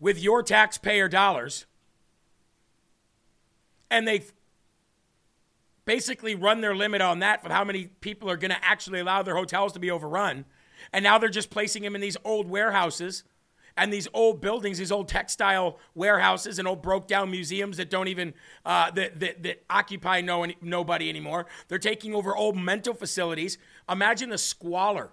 with your taxpayer dollars, and they've basically run their limit on that for how many people are going to actually allow their hotels to be overrun. And now they're just placing them in these old warehouses and these old buildings, these old textile warehouses and old broke-down museums that don't even that occupy nobody anymore. They're taking over old mental facilities. Imagine the squalor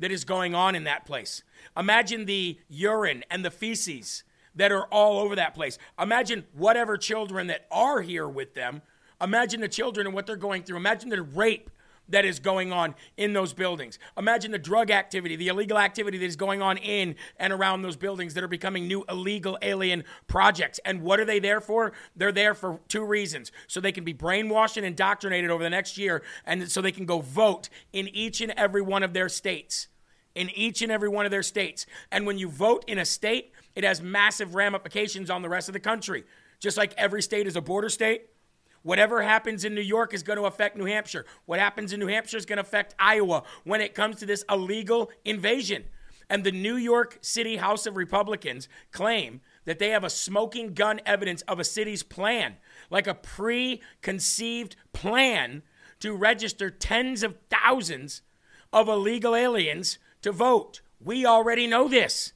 that is going on in that place. Imagine the urine and the feces that are all over that place. Imagine whatever children that are here with them. Imagine the children and what they're going through. Imagine the rape that is going on in those buildings. Imagine the drug activity, the illegal activity that is going on in and around those buildings that are becoming new illegal alien projects. And what are they there for? They're there for two reasons. So they can be brainwashed and indoctrinated over the next year, and so they can go vote in each and every one of their states. In each and every one of their states. And when you vote in a state, it has massive ramifications on the rest of the country. Just like every state is a border state, whatever happens in New York is going to affect New Hampshire. What happens in New Hampshire is going to affect Iowa when it comes to this illegal invasion. And the New York City House of Republicans claim that they have a smoking gun evidence of a city's plan, like a preconceived plan to register tens of thousands of illegal aliens to vote. We already know this.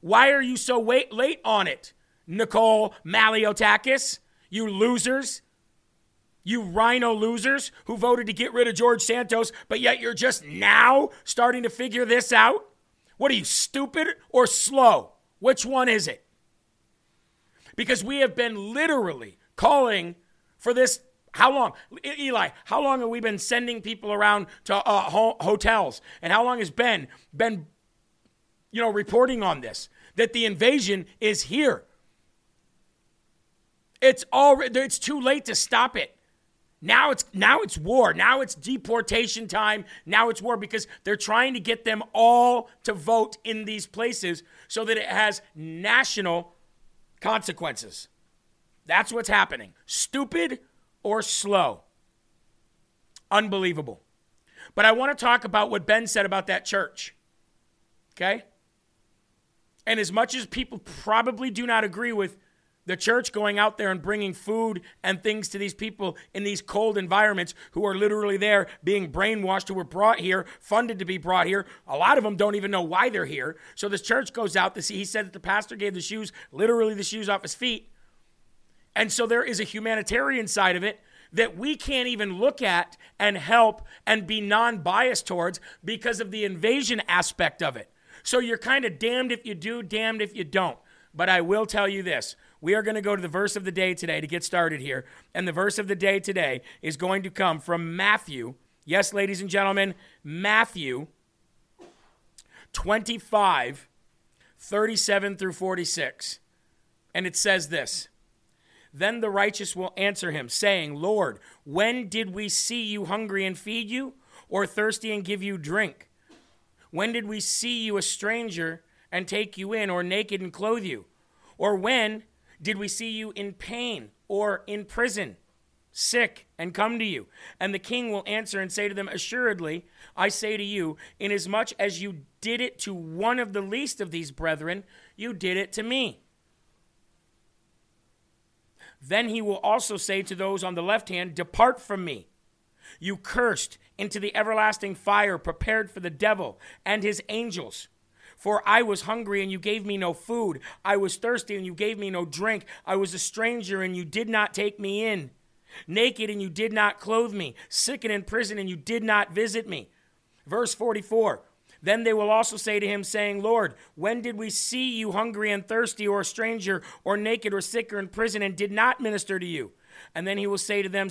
Why are you so late on it, Nicole Maliotakis? You losers. You rhino losers who voted to get rid of George Santos, but yet you're just now starting to figure this out? What are you, stupid or slow? Which one is it? Because we have been literally calling for this. How long? Eli, how long have we been sending people around to hotels? And how long has Ben been, reporting on this? That the invasion is here. It's too late to stop it. Now it's war. Now it's deportation time. Now it's war because they're trying to get them all to vote in these places so that it has national consequences. That's what's happening. Stupid or slow. Unbelievable. But I want to talk about what Ben said about that church. Okay? And as much as people probably do not agree with the church going out there and bringing food and things to these people in these cold environments who are literally there being brainwashed, who were brought here, funded to be brought here. A lot of them don't even know why they're here. So this church goes out to see. He said that the pastor gave the shoes, literally the shoes off his feet. And so there is a humanitarian side of it that we can't even look at and help and be non-biased towards because of the invasion aspect of it. So you're kind of damned if you do, damned if you don't. But I will tell you this. We are going to go to the verse of the day today to get started here. And the verse of the day today is going to come from Matthew. Yes, ladies and gentlemen, Matthew 25, 37 through 46. And it says this. Then the righteous will answer him, saying, Lord, when did we see you hungry and feed you, or thirsty and give you drink? When did we see you a stranger and take you in, or naked and clothe you? Or when did we see you in pain or in prison, sick, and come to you? And the king will answer and say to them, Assuredly, I say to you, inasmuch as you did it to one of the least of these brethren, you did it to me. Then he will also say to those on the left hand, Depart from me, you cursed, into the everlasting fire prepared for the devil and his angels. For I was hungry, and you gave me no food. I was thirsty, and you gave me no drink. I was a stranger, and you did not take me in. Naked, and you did not clothe me. Sick and in prison, and you did not visit me. Verse 44, Then they will also say to him, saying, Lord, when did we see you hungry and thirsty, or a stranger, or naked, or sick, or in prison, and did not minister to you? And then he will say to them,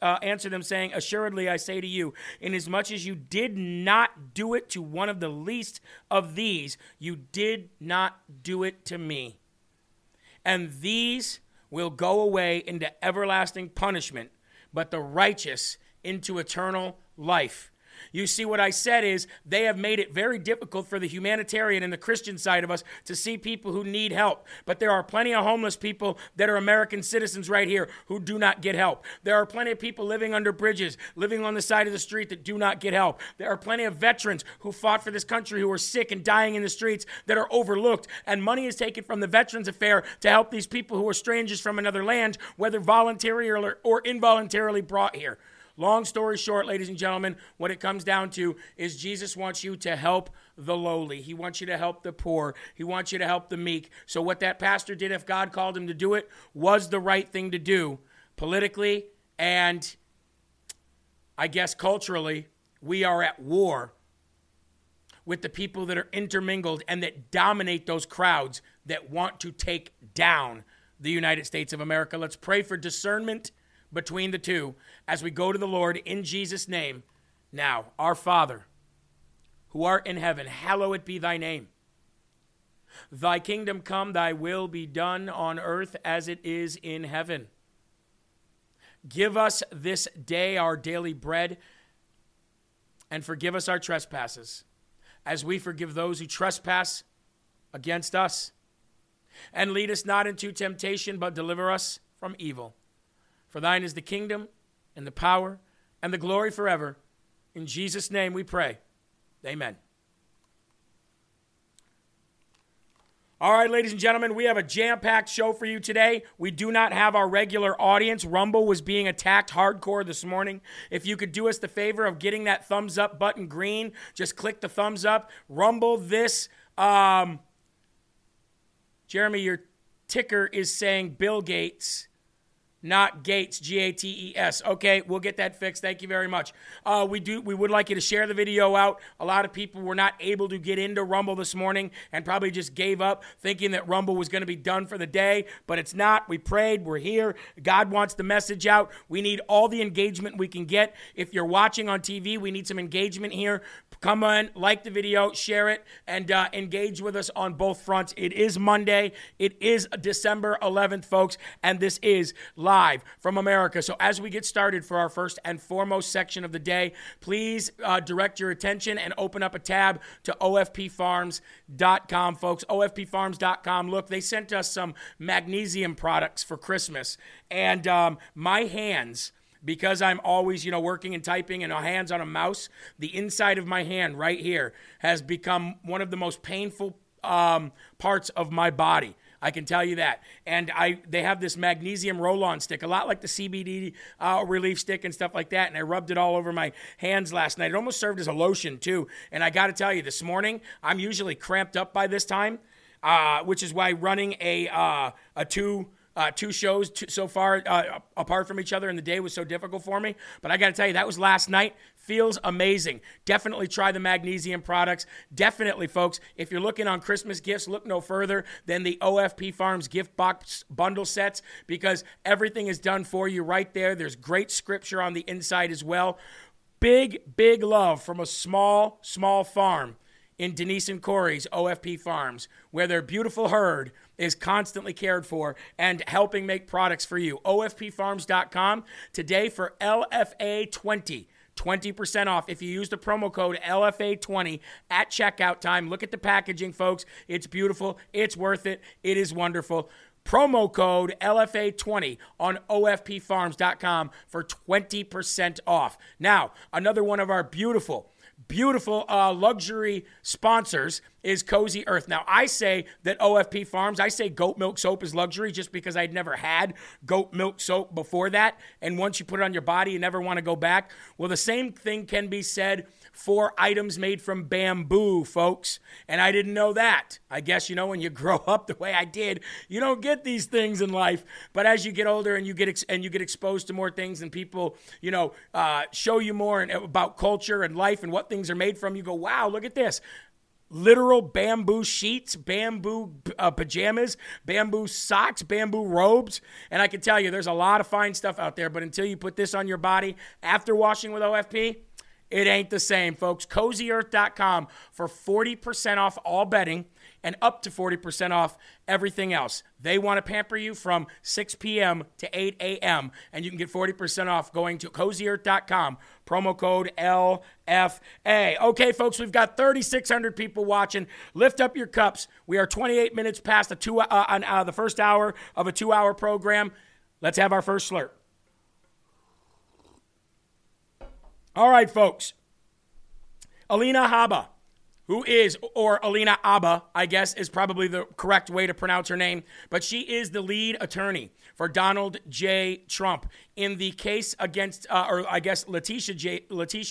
answer them, saying, Assuredly, I say to you, inasmuch as you did not do it to one of the least of these, you did not do it to me. And these will go away into everlasting punishment, but the righteous into eternal life. You see, what I said is they have made it very difficult for the humanitarian and the Christian side of us to see people who need help. But there are plenty of homeless people that are American citizens right here who do not get help. There are plenty of people living under bridges, living on the side of the street that do not get help. There are plenty of veterans who fought for this country who are sick and dying in the streets that are overlooked. And money is taken from the Veterans Affair to help these people who are strangers from another land, whether voluntarily or involuntarily brought here. Long story short, ladies and gentlemen, what it comes down to is Jesus wants you to help the lowly. He wants you to help the poor. He wants you to help the meek. So what that pastor did, if God called him to do it, was the right thing to do politically and, I guess, culturally. We are at war with the people that are intermingled and that dominate those crowds that want to take down the United States of America. Let's pray for discernment between the two as we go to the Lord in Jesus' name. Now, our Father, who art in heaven, hallowed be thy name. Thy kingdom come, thy will be done on earth as it is in heaven. Give us this day our daily bread, and forgive us our trespasses as we forgive those who trespass against us. And lead us not into temptation, but deliver us from evil. For thine is the kingdom and the power and the glory forever. In Jesus' name we pray. Amen. All right, ladies and gentlemen, we have a jam-packed show for you today. We do not have our regular audience. Rumble was being attacked hardcore this morning. If you could do us the favor of getting that thumbs up button green, just click the thumbs up. Rumble this. Jeremy, your ticker is saying Bill Gates. Not Gates, G-A-T-E-S. Okay, we'll get that fixed. Thank you very much. We would like you to share the video out. A lot of people were not able to get into Rumble this morning and probably just gave up thinking that Rumble was going to be done for the day, but it's not. We prayed. We're here. God wants the message out. We need all the engagement we can get. If you're watching on TV, we need some engagement here. Come on, like the video, share it, and engage with us on both fronts. It is Monday. It is December 11th, folks, and this is Live from America. So as we get started for our first and foremost section of the day, please direct your attention and open up a tab to OFPFarms.com, folks. OFPFarms.com. Look, they sent us some magnesium products for Christmas, and my hands... because I'm always, working and typing and hands on a mouse, the inside of my hand right here has become one of the most painful parts of my body. I can tell you that. And they have this magnesium roll-on stick, a lot like the CBD relief stick and stuff like that. And I rubbed it all over my hands last night. It almost served as a lotion, too. And I got to tell you, this morning, I'm usually cramped up by this time, which is why running two shows so far apart from each other and the day was so difficult for me. But I got to tell you, that was last night. Feels amazing. Definitely try the magnesium products. Definitely, folks, if you're looking on Christmas gifts, look no further than the OFP Farms gift box bundle sets, because everything is done for you right there. There's great scripture on the inside as well. Big, big love from a small, small farm in Denise and Corey's OFP Farms, where their beautiful herd is constantly cared for and helping make products for you. OFPFarms.com today for LFA20. 20% off if you use the promo code LFA20 at checkout time. Look at the packaging, folks. It's beautiful. It's worth it. It is wonderful. Promo code LFA20 on OFPFarms.com for 20% off. Now, another one of our beautiful luxury sponsors is Cozy Earth. Now, I say that OFP Farms, I say goat milk soap is luxury just because I'd never had goat milk soap before that. And once you put it on your body, you never want to go back. Well, the same thing can be said for items made from bamboo, folks. And I didn't know that. I guess, when you grow up the way I did, you don't get these things in life. But as you get older and you get exposed to more things and people, show you more about culture and life and what things are made from, you go, wow, look at this. Literal bamboo sheets, bamboo pajamas, bamboo socks, bamboo robes. And I can tell you, there's a lot of fine stuff out there. But until you put this on your body after washing with OFP, it ain't the same, folks. CozyEarth.com for 40% off all bedding and up to 40% off everything else. They want to pamper you from 6 p.m. to 8 a.m., and you can get 40% off going to CozyEarth.com, promo code LFA. Okay, folks, we've got 3,600 people watching. Lift up your cups. We are 28 minutes past the first hour of a two-hour program. Let's have our first slurp. All right, folks. Alina Habba, Alina Habba, I guess, is probably the correct way to pronounce her name, but she is the lead attorney for Donald J. Trump in the case against, Letitia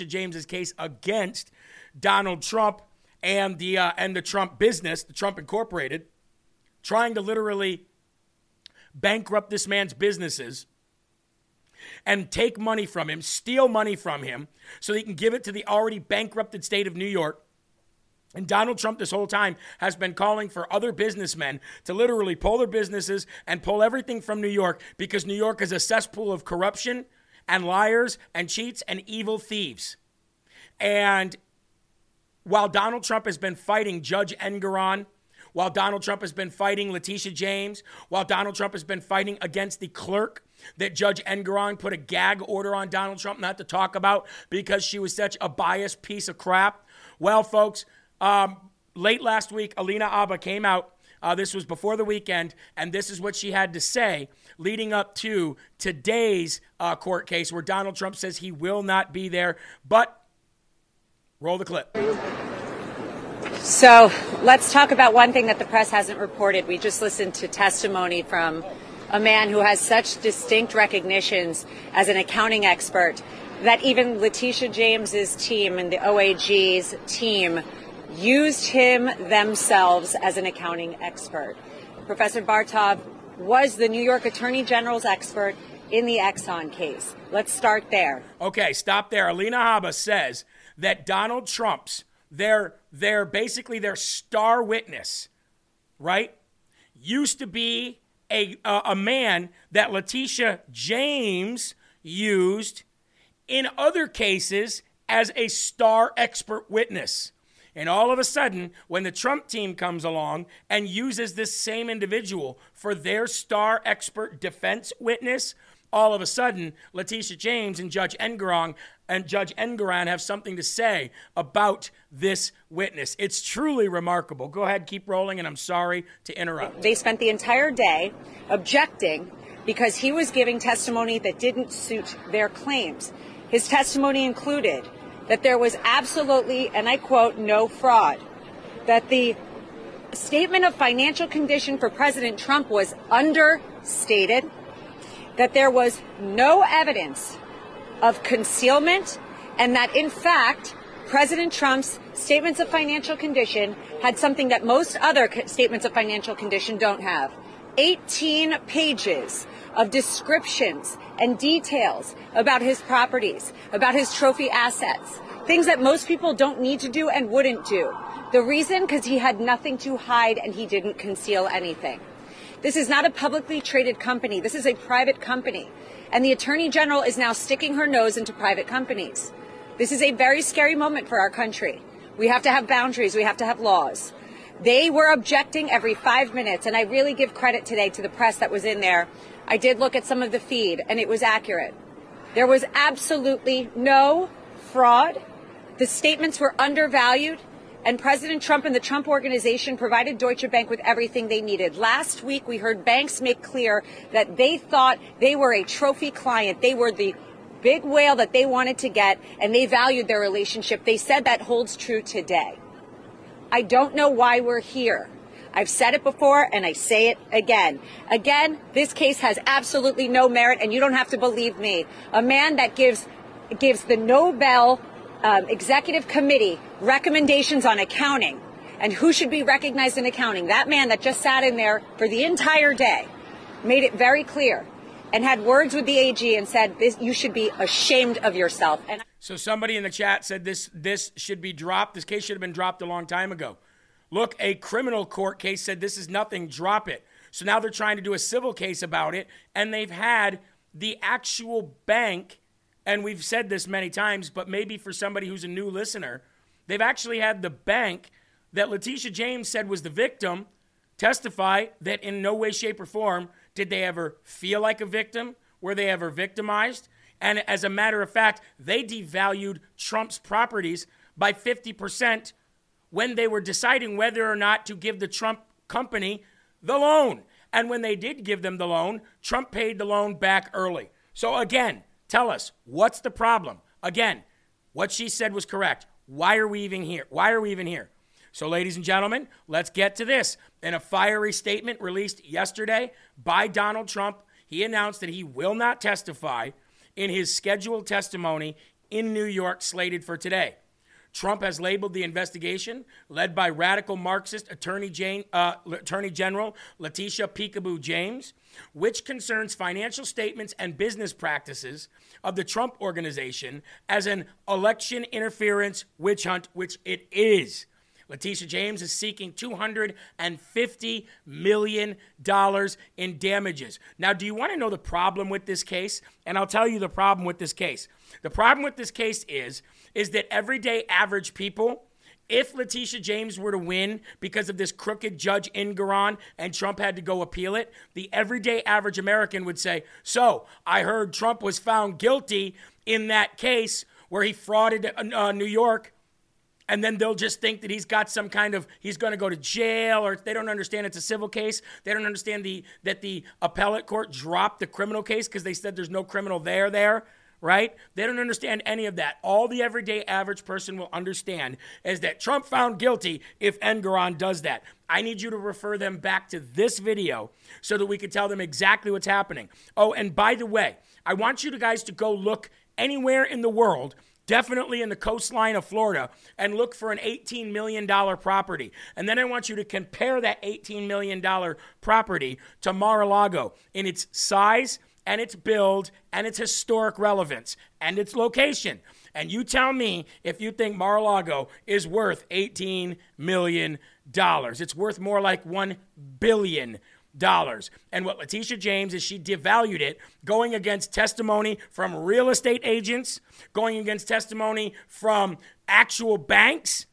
James's case against Donald Trump and the Trump business, the Trump Incorporated, trying to literally bankrupt this man's businesses and take money from him, steal money from him, so he can give it to the already bankrupted state of New York. And Donald Trump this whole time has been calling for other businessmen to literally pull their businesses and pull everything from New York, because New York is a cesspool of corruption and liars and cheats and evil thieves. And while Donald Trump has been fighting Judge Engoron, while Donald Trump has been fighting Letitia James, while Donald Trump has been fighting against the clerk that Judge Engoron put a gag order on Donald Trump not to talk about because she was such a biased piece of crap, well, folks, late last week, Alina Habba came out. This was before the weekend, and this is what she had to say leading up to today's court case, where Donald Trump says he will not be there. But roll the clip. So let's talk about one thing that the press hasn't reported. We just listened to testimony from a man who has such distinct recognitions as an accounting expert that even Letitia James's team and the OAG's team used him themselves as an accounting expert. Professor Bartov was the New York Attorney General's expert in the Exxon case. Let's start there. Okay, stop there. Alina Habba says that Donald Trump's, basically their star witness, right, used to be a man that Letitia James used in other cases as a star expert witness. And all of a sudden, when the Trump team comes along and uses this same individual for their star expert defense witness, all of a sudden, Letitia James and Judge Engoron have something to say about this witness. It's truly remarkable. Go ahead, keep rolling, and I'm sorry to interrupt. They spent the entire day objecting because he was giving testimony that didn't suit their claims. His testimony included that there was absolutely, and I quote, no fraud, that the statement of financial condition for President Trump was understated, that there was no evidence of concealment, and that, in fact, President Trump's statements of financial condition had something that most other statements of financial condition don't have. 18 pages of descriptions and details about his properties, about his trophy assets, things that most people don't need to do and wouldn't do. The reason, because he had nothing to hide and he didn't conceal anything. This is not a publicly traded company. This is a private company. And the Attorney General is now sticking her nose into private companies. This is a very scary moment for our country. We have to have boundaries. We have to have laws. They were objecting every 5 minutes, and I really give credit today to the press that was in there. I did look at some of the feed, and it was accurate. There was absolutely no fraud. The statements were undervalued, and President Trump and the Trump Organization provided Deutsche Bank with everything they needed. Last week, we heard banks make clear that they thought they were a trophy client. They were the big whale that they wanted to get, and they valued their relationship. They said that holds true today. I don't know why we're here. I've said it before, and I say it again. Again, this case has absolutely no merit, and you don't have to believe me. A man that gives the Nobel Executive Committee recommendations on accounting and who should be recognized in accounting, that man that just sat in there for the entire day, made it very clear and had words with the AG and said, you should be ashamed of yourself. And so somebody in the chat said this should be dropped. This case should have been dropped a long time ago. Look, a criminal court case said this is nothing, drop it. So now they're trying to do a civil case about it, and they've had the actual bank, and we've said this many times, but maybe for somebody who's a new listener, they've actually had the bank that Letitia James said was the victim testify that in no way, shape, or form did they ever feel like a victim? Were they ever victimized? And as a matter of fact, they devalued Trump's properties by 50% when they were deciding whether or not to give the Trump company the loan. And when they did give them the loan, Trump paid the loan back early. So again, tell us, what's the problem? Again, what she said was correct. Why are we even here? So, ladies and gentlemen, let's get to this. In a fiery statement released yesterday by Donald Trump, he announced that he will not testify in his scheduled testimony in New York slated for today. Trump has labeled the investigation led by radical Marxist Attorney General Letitia Peekaboo James, which concerns financial statements and business practices of the Trump Organization as an election interference witch hunt, which it is. Letitia James is seeking $250 million in damages. Now, do you want to know the problem with this case? And I'll tell you the problem with this case. The problem with this case is that everyday average people, if Letitia James were to win because of this crooked Judge Engoron and Trump had to go appeal it, the everyday average American would say, so I heard Trump was found guilty in that case where he frauded New York. And then they'll just think that he's got some kind of, he's going to go to jail, or they don't understand it's a civil case. They don't understand that the appellate court dropped the criminal case because they said there's no criminal there, right? They don't understand any of that. All the everyday average person will understand is that Trump found guilty if Engoron does that. I need you to refer them back to this video so that we can tell them exactly what's happening. Oh, and by the way, I want you guys to go look anywhere in the world, definitely in the coastline of Florida, and look for an $18 million property. And then I want you to compare that $18 million property to Mar-a-Lago in its size and its build and its historic relevance and its location. And you tell me if you think Mar-a-Lago is worth $18 million. It's worth more like $1 billion. And what Letitia James is, she devalued it, going against testimony from real estate agents, going against testimony from actual banks,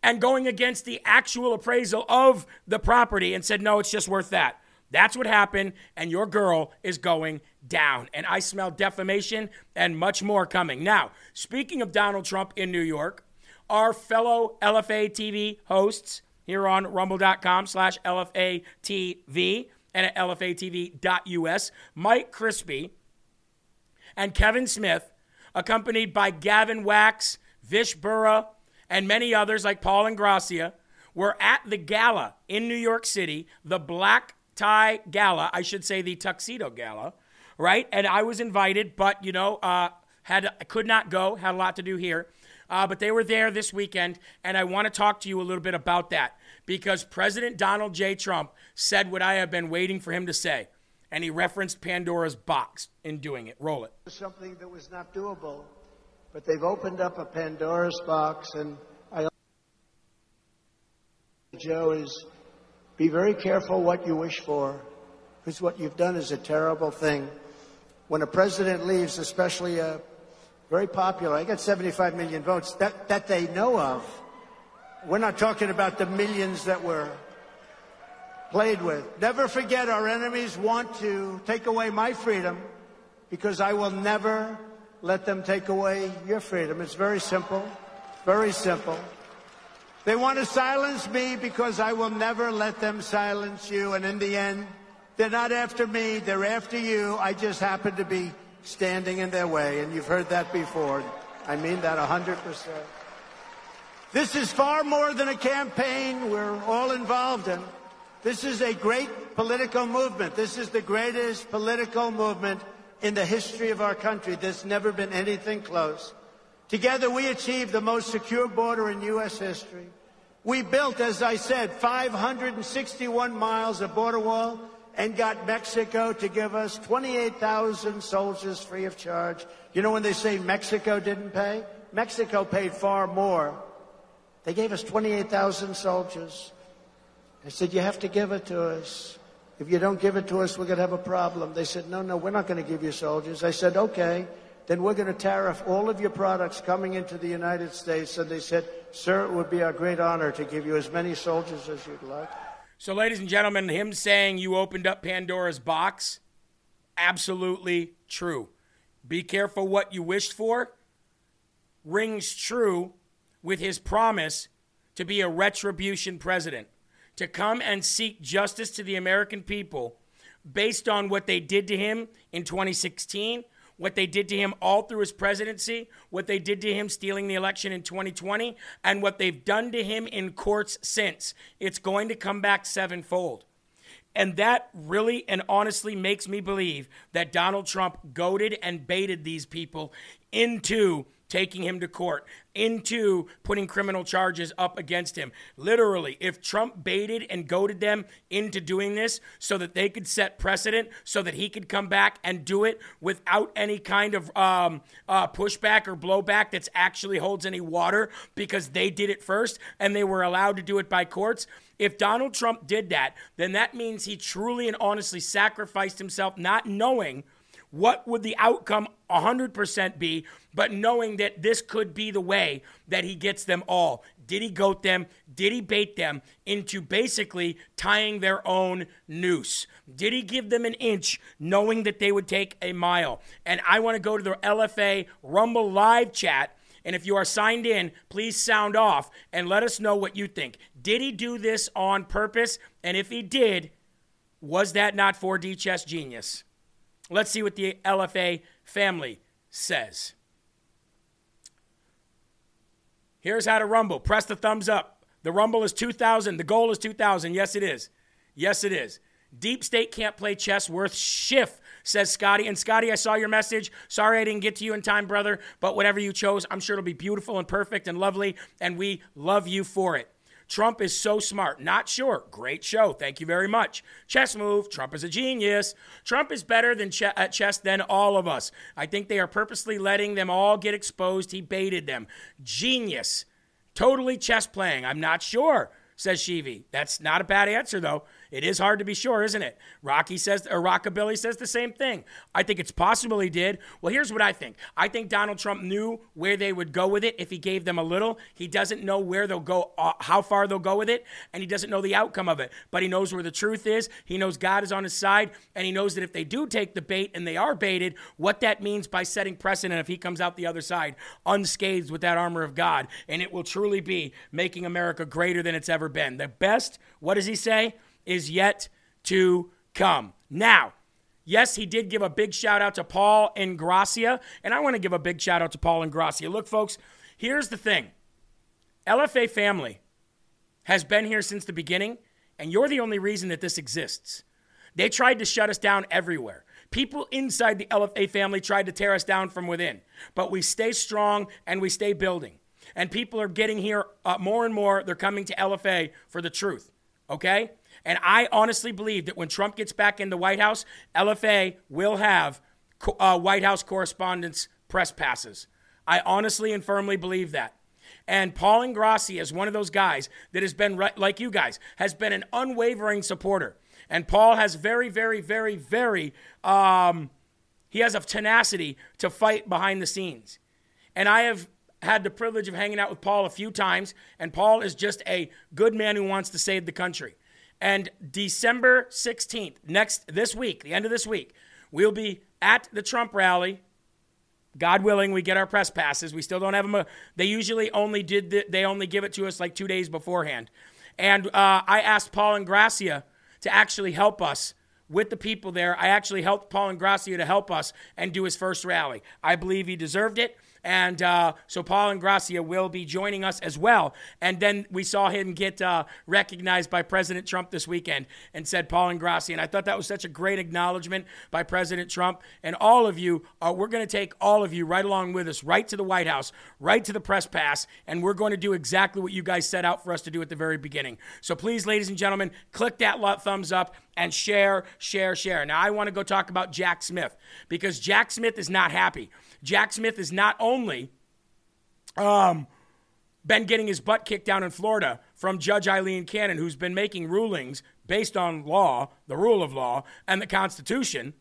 and going against the actual appraisal of the property, and said, no, it's just worth that. That's what happened, and your girl is going down. And I smell defamation and much more coming. Now, speaking of Donald Trump in New York, our fellow LFA TV hosts, here on rumble.com/LFATV and at LFATV.us. Mike Crispy and Kevin Smith, accompanied by Gavin Wax, Vish Burra, and many others like Paul Ingrassia, were at the gala in New York City, the Black Tie Gala, I should say the Tuxedo Gala, right? And I was invited, but, you know, could not go, had a lot to do here. But they were there this weekend, and I want to talk to you a little bit about that because President Donald J. Trump said what I have been waiting for him to say, and he referenced Pandora's box in doing it. Roll it. Something that was not doable, but they've opened up a Pandora's box, and I Joe is be very careful what you wish for because what you've done is a terrible thing. When a president leaves, especially a very popular. I got 75 million votes that they know of. We're not talking about the millions that were played with. Never forget our enemies want to take away my freedom because I will never let them take away your freedom. It's very simple, very simple. They want to silence me because I will never let them silence you. And in the end, they're not after me. They're after you. I just happen to be standing in their way, and you've heard that before. I mean that 100%. This is far more than a campaign we're all involved in. This is a great political movement. This is the greatest political movement in the history of our country. There's never been anything close. Together, we achieved the most secure border in U.S. history. We built, as I said, 561 miles of border wall, and got Mexico to give us 28,000 soldiers free of charge. You know when they say Mexico didn't pay? Mexico paid far more. They gave us 28,000 soldiers. I said, you have to give it to us. If you don't give it to us, we're going to have a problem. They said, no, we're not going to give you soldiers. I said, okay, then we're going to tariff all of your products coming into the United States. And they said, Sir, it would be a great honor to give you as many soldiers as you'd like. So, ladies and gentlemen, him saying you opened up Pandora's box, absolutely true. Be careful what you wished for rings true with his promise to be a retribution president, to come and seek justice to the American people based on what they did to him in 2016, what they did to him all through his presidency, what they did to him stealing the election in 2020, and what they've done to him in courts since. It's going to come back sevenfold. And that really and honestly makes me believe that Donald Trump goaded and baited these people into taking him to court, into putting criminal charges up against him. Literally, if Trump baited and goaded them into doing this so that they could set precedent, so that he could come back and do it without any kind of pushback or blowback that's actually holds any water because they did it first and they were allowed to do it by courts. If Donald Trump did that, then that means he truly and honestly sacrificed himself, not knowing what would the outcome 100% be, but knowing that this could be the way that he gets them all. Did he goat them? Did he bait them into basically tying their own noose? Did he give them an inch knowing that they would take a mile? And I want to go to the LFA Rumble live chat. And if you are signed in, please sound off and let us know what you think. Did he do this on purpose? And if he did, was that not 4D chess genius? Let's see what the LFA family says. Here's how to Rumble. Press the thumbs up. The Rumble is 2,000. The goal is 2,000. Yes, it is. Yes, it is. Deep State can't play chess worth shift, says Scotty. And Scotty, I saw your message. Sorry I didn't get to you in time, brother. But whatever you chose, I'm sure it'll be beautiful and perfect and lovely. And we love you for it. Trump is so smart. Not sure. Great show. Thank you very much. Chess move. Trump is a genius. Trump is better than at chess than all of us. I think they are purposely letting them all get exposed. He baited them. Genius. Totally chess playing. I'm not sure, says Shivi. That's not a bad answer, though. It is hard to be sure, isn't it? Rocky says, or Rockabilly says the same thing. I think it's possible he did. Well, here's what I think. I think Donald Trump knew where they would go with it if he gave them a little. He doesn't know where they'll go, how far they'll go with it, and he doesn't know the outcome of it. But he knows where the truth is. He knows God is on his side, and he knows that if they do take the bait and they are baited, what that means by setting precedent if he comes out the other side unscathed with that armor of God, and it will truly be making America greater than it's ever been. The best, what does he say? Is yet to come. Now, yes, he did give a big shout out to Paul Ingrassia, and I want to give a big shout out to Paul Ingrassia. Look, folks, here's the thing. LFA family has been here since the beginning, and you're the only reason that this exists. They tried to shut us down everywhere. People inside the LFA family tried to tear us down from within, but we stay strong and we stay building. And people are getting here more and more. They're coming to LFA for the truth, okay? And I honestly believe that when Trump gets back in the White House, LFA will have White House correspondents press passes. I honestly and firmly believe that. And Paul Ingrassia is one of those guys that has been, like you guys, has been an unwavering supporter. And Paul has he has a tenacity to fight behind the scenes. And I have had the privilege of hanging out with Paul a few times, and Paul is just a good man who wants to save the country. And December 16th, the end of this week, we'll be at the Trump rally. God willing, we get our press passes. We still don't have them. They usually only they only give it to us like 2 days beforehand. And I asked Paul Ingrassia to actually help us with the people there. I actually helped Paul Ingrassia to help us and do his first rally. I believe he deserved it. And so Paul Ingrassia will be joining us as well. And then we saw him get recognized by President Trump this weekend and said Paul Ingrassia. And I thought that was such a great acknowledgement by President Trump. And all of you, we're going to take all of you right along with us, right to the White House, right to the press pass. And we're going to do exactly what you guys set out for us to do at the very beginning. So please, ladies and gentlemen, click that thumbs up and share. Now I want to go talk about Jack Smith because Jack Smith is not happy. Jack Smith is not only been getting his butt kicked down in Florida from Judge Eileen Cannon, who's been making rulings based on law, the rule of law, and the Constitution,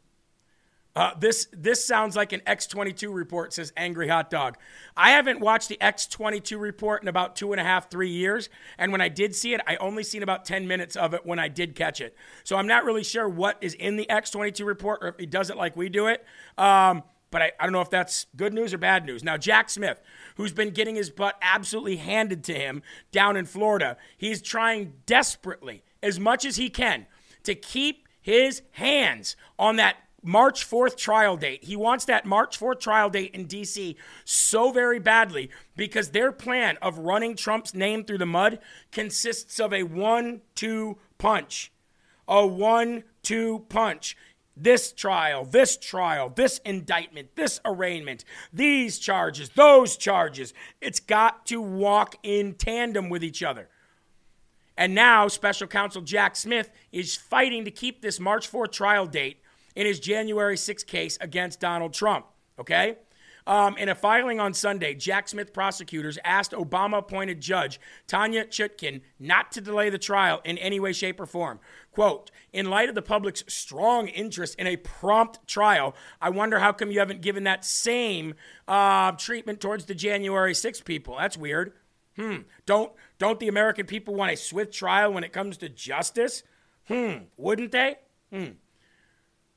This sounds like an X-22 report, says Angry Hot Dog. I haven't watched the X-22 report in about 2.5, 3 years. And when I did see it, I only seen about 10 minutes of it when I did catch it. So I'm not really sure what is in the X-22 report or if he does it like we do it. But I don't know if that's good news or bad news. Now, Jack Smith, who's been getting his butt absolutely handed to him down in Florida, he's trying desperately, as much as he can, to keep his hands on that March 4th trial date. He wants that March 4th trial date in D.C. so very badly because their plan of running Trump's name through the mud consists of a 1-2 punch. A 1-2 punch. This trial, this trial, this indictment, this arraignment, these charges, those charges. It's got to walk in tandem with each other. And now special counsel Jack Smith is fighting to keep this March 4th trial date in his January 6th case against Donald Trump, okay? In a filing on Sunday, Jack Smith prosecutors asked Obama-appointed Judge Tanya Chutkin not to delay the trial in any way, shape, or form. Quote, in light of the public's strong interest in a prompt trial, I wonder how come you haven't given that same treatment towards the January 6th people. That's weird. Don't the American people want a swift trial when it comes to justice? Wouldn't they?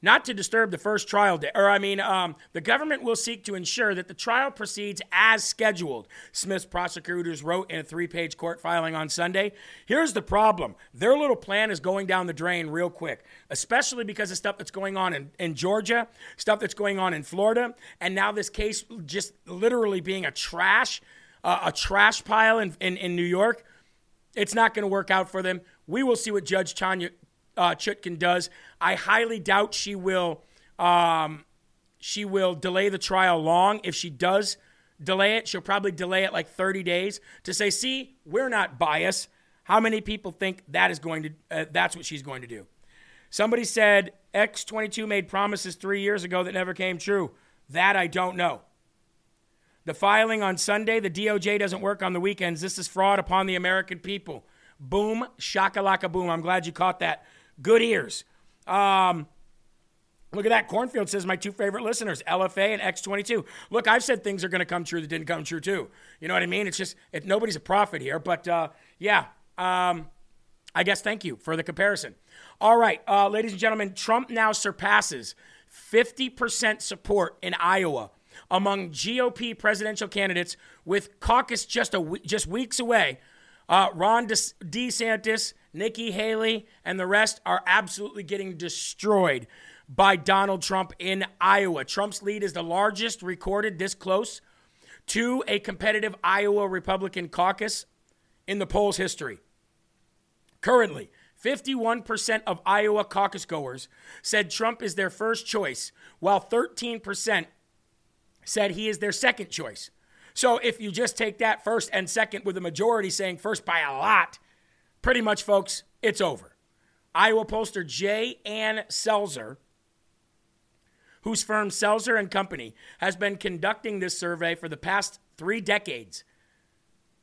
Not to disturb the first trial day, the government will seek to ensure that the trial proceeds as scheduled, Smith's prosecutors wrote in a 3-page court filing on Sunday. Here's the problem. Their little plan is going down the drain real quick, especially because of stuff that's going on in Georgia, stuff that's going on in Florida, and now this case just literally being a trash pile in New York. It's not going to work out for them. We will see what Judge Tanya Chutkin does. I highly doubt she will delay the trial long. If she does delay it, she'll probably delay it like 30 days to say, see, we're not biased. How many people think that is going to, that's what she's going to do? Somebody said X-22 made promises 3 years ago that never came true. That I don't know. The filing on Sunday, the DOJ doesn't work on the weekends. This is fraud upon the American people. Boom, shakalaka boom. I'm glad you caught that. Good ears. Look at that. Cornfield says my two favorite listeners, LFA and X22. Look, I've said things are going to come true that didn't come true too. You know what I mean? It's just, nobody's a prophet here, but I guess thank you for the comparison. All right, ladies and gentlemen, Trump now surpasses 50% support in Iowa among GOP presidential candidates, with caucus just weeks away. Ron DeSantis, Nikki Haley, and the rest are absolutely getting destroyed by Donald Trump in Iowa. Trump's lead is the largest recorded this close to a competitive Iowa Republican caucus in the polls history. Currently, 51% of Iowa caucus goers said Trump is their first choice, while 13% said he is their second choice. So if you just take that first and second with a majority saying first by a lot, pretty much, folks, it's over. Iowa pollster J. Ann Selzer, whose firm Selzer and Company has been conducting this survey for the past 3 decades,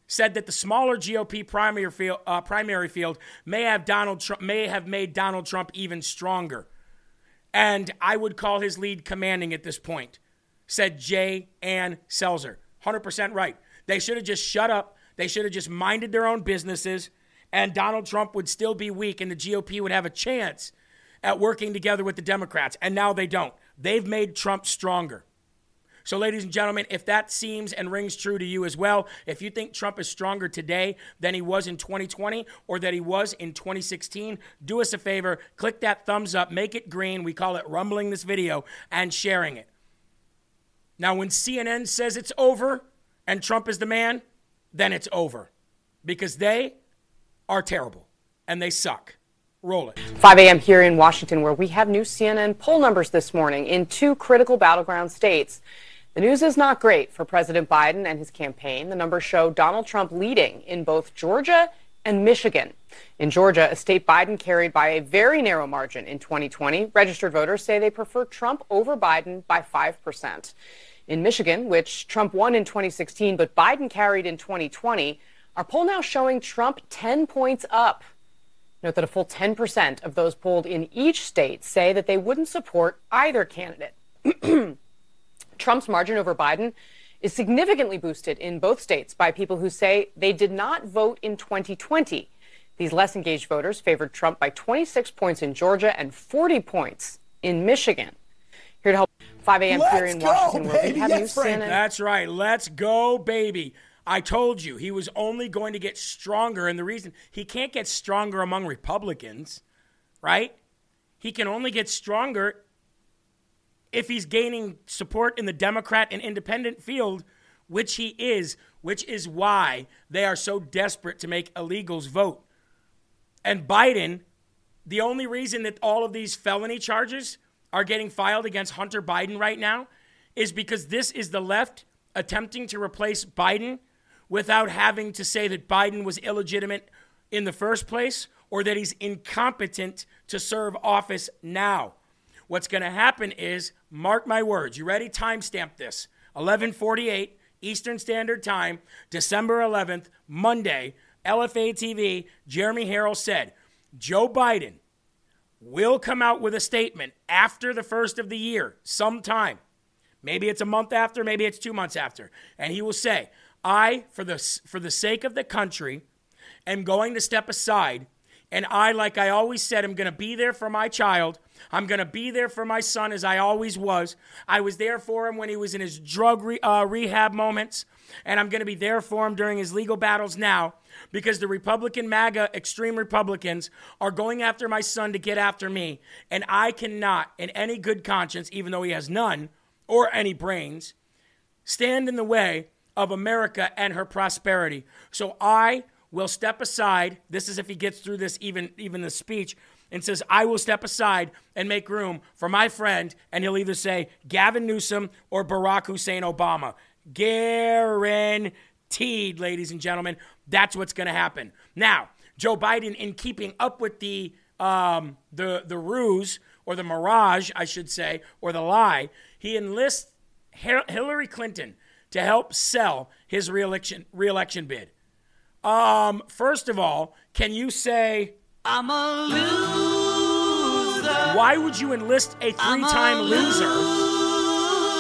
said that the smaller GOP primary field may have made Donald Trump even stronger. And I would call his lead commanding at this point, said J. Ann Selzer. 100% right. They should have just shut up. They should have just minded their own businesses, and Donald Trump would still be weak, and the GOP would have a chance at working together with the Democrats, and now they don't. They've made Trump stronger. So, ladies and gentlemen, if that seems and rings true to you as well, if you think Trump is stronger today than he was in 2020 or that he was in 2016, do us a favor, click that thumbs up, make it green. We call it rumbling this video and sharing it. Now, when CNN says it's over and Trump is the man, then it's over because they are terrible and they suck. Roll it. 5 a.m. here in Washington, where we have new CNN poll numbers this morning in 2 critical battleground states. The news is not great for President Biden and his campaign. The numbers show Donald Trump leading in both Georgia and Michigan. In Georgia, a state Biden carried by a very narrow margin in 2020. Registered voters say they prefer Trump over Biden by 5%. In Michigan, which Trump won in 2016, but Biden carried in 2020, our poll now showing Trump 10 points up. Note that a full 10% of those polled in each state say that they wouldn't support either candidate. Trump's margin over Biden is significantly boosted in both states by people who say they did not vote in 2020. These less engaged voters favored Trump by 26 points in Georgia and 40 points in Michigan. Here to help 5 a.m. here in Washington, where we have you, Frank. That's right. Let's go, baby. I told you he was only going to get stronger. And the reason he can't get stronger among Republicans, right? He can only get stronger if he's gaining support in the Democrat and independent field, which he is, which is why they are so desperate to make illegals vote. And Biden, the only reason that all of these felony charges are getting filed against Hunter Biden right now is because this is the left attempting to replace Biden without having to say that Biden was illegitimate in the first place or that he's incompetent to serve office now. What's going to happen is, mark my words, you ready? Timestamp this. 11:48 Eastern Standard Time, December 11th, Monday, LFA TV, Jeremy Harrell said, Joe Biden will come out with a statement after the first of the year, sometime. Maybe it's a month after, maybe it's 2 months after. And he will say, I, for the sake of the country, am going to step aside. And I, like I always said, I'm going to be there for my child. I'm going to be there for my son, as I always was. I was there for him when he was in his drug rehab moments. And I'm going to be there for him during his legal battles now, because the Republican MAGA extreme Republicans are going after my son to get after me. And I cannot, in any good conscience, even though he has none or any brains, stand in the way of America and her prosperity. So I will step aside. This is if he gets through this, even the speech, and says, I will step aside and make room for my friend. And he'll either say Gavin Newsom or Barack Hussein Obama. Guaranteed, ladies and gentlemen, that's what's going to happen. Now, Joe Biden, in keeping up with the ruse, or the mirage, I should say, or the lie, he enlists Hillary Clinton to help sell his reelection bid. First of all, can you say, I'm a loser? Why would you enlist a three-time loser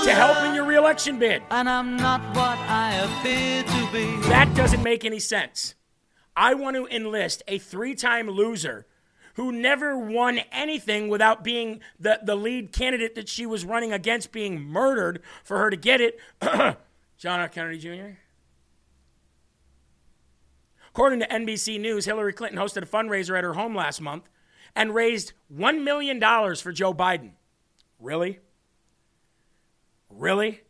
to help in your reelection bid? And I'm not what I appear to be. That doesn't make any sense. I want to enlist a three-time loser who never won anything without being the lead candidate that she was running against being murdered for her to get it. John F. Kennedy Jr. According to NBC News, Hillary Clinton hosted a fundraiser at her home last month and raised $1 million for Joe Biden. Really? Really?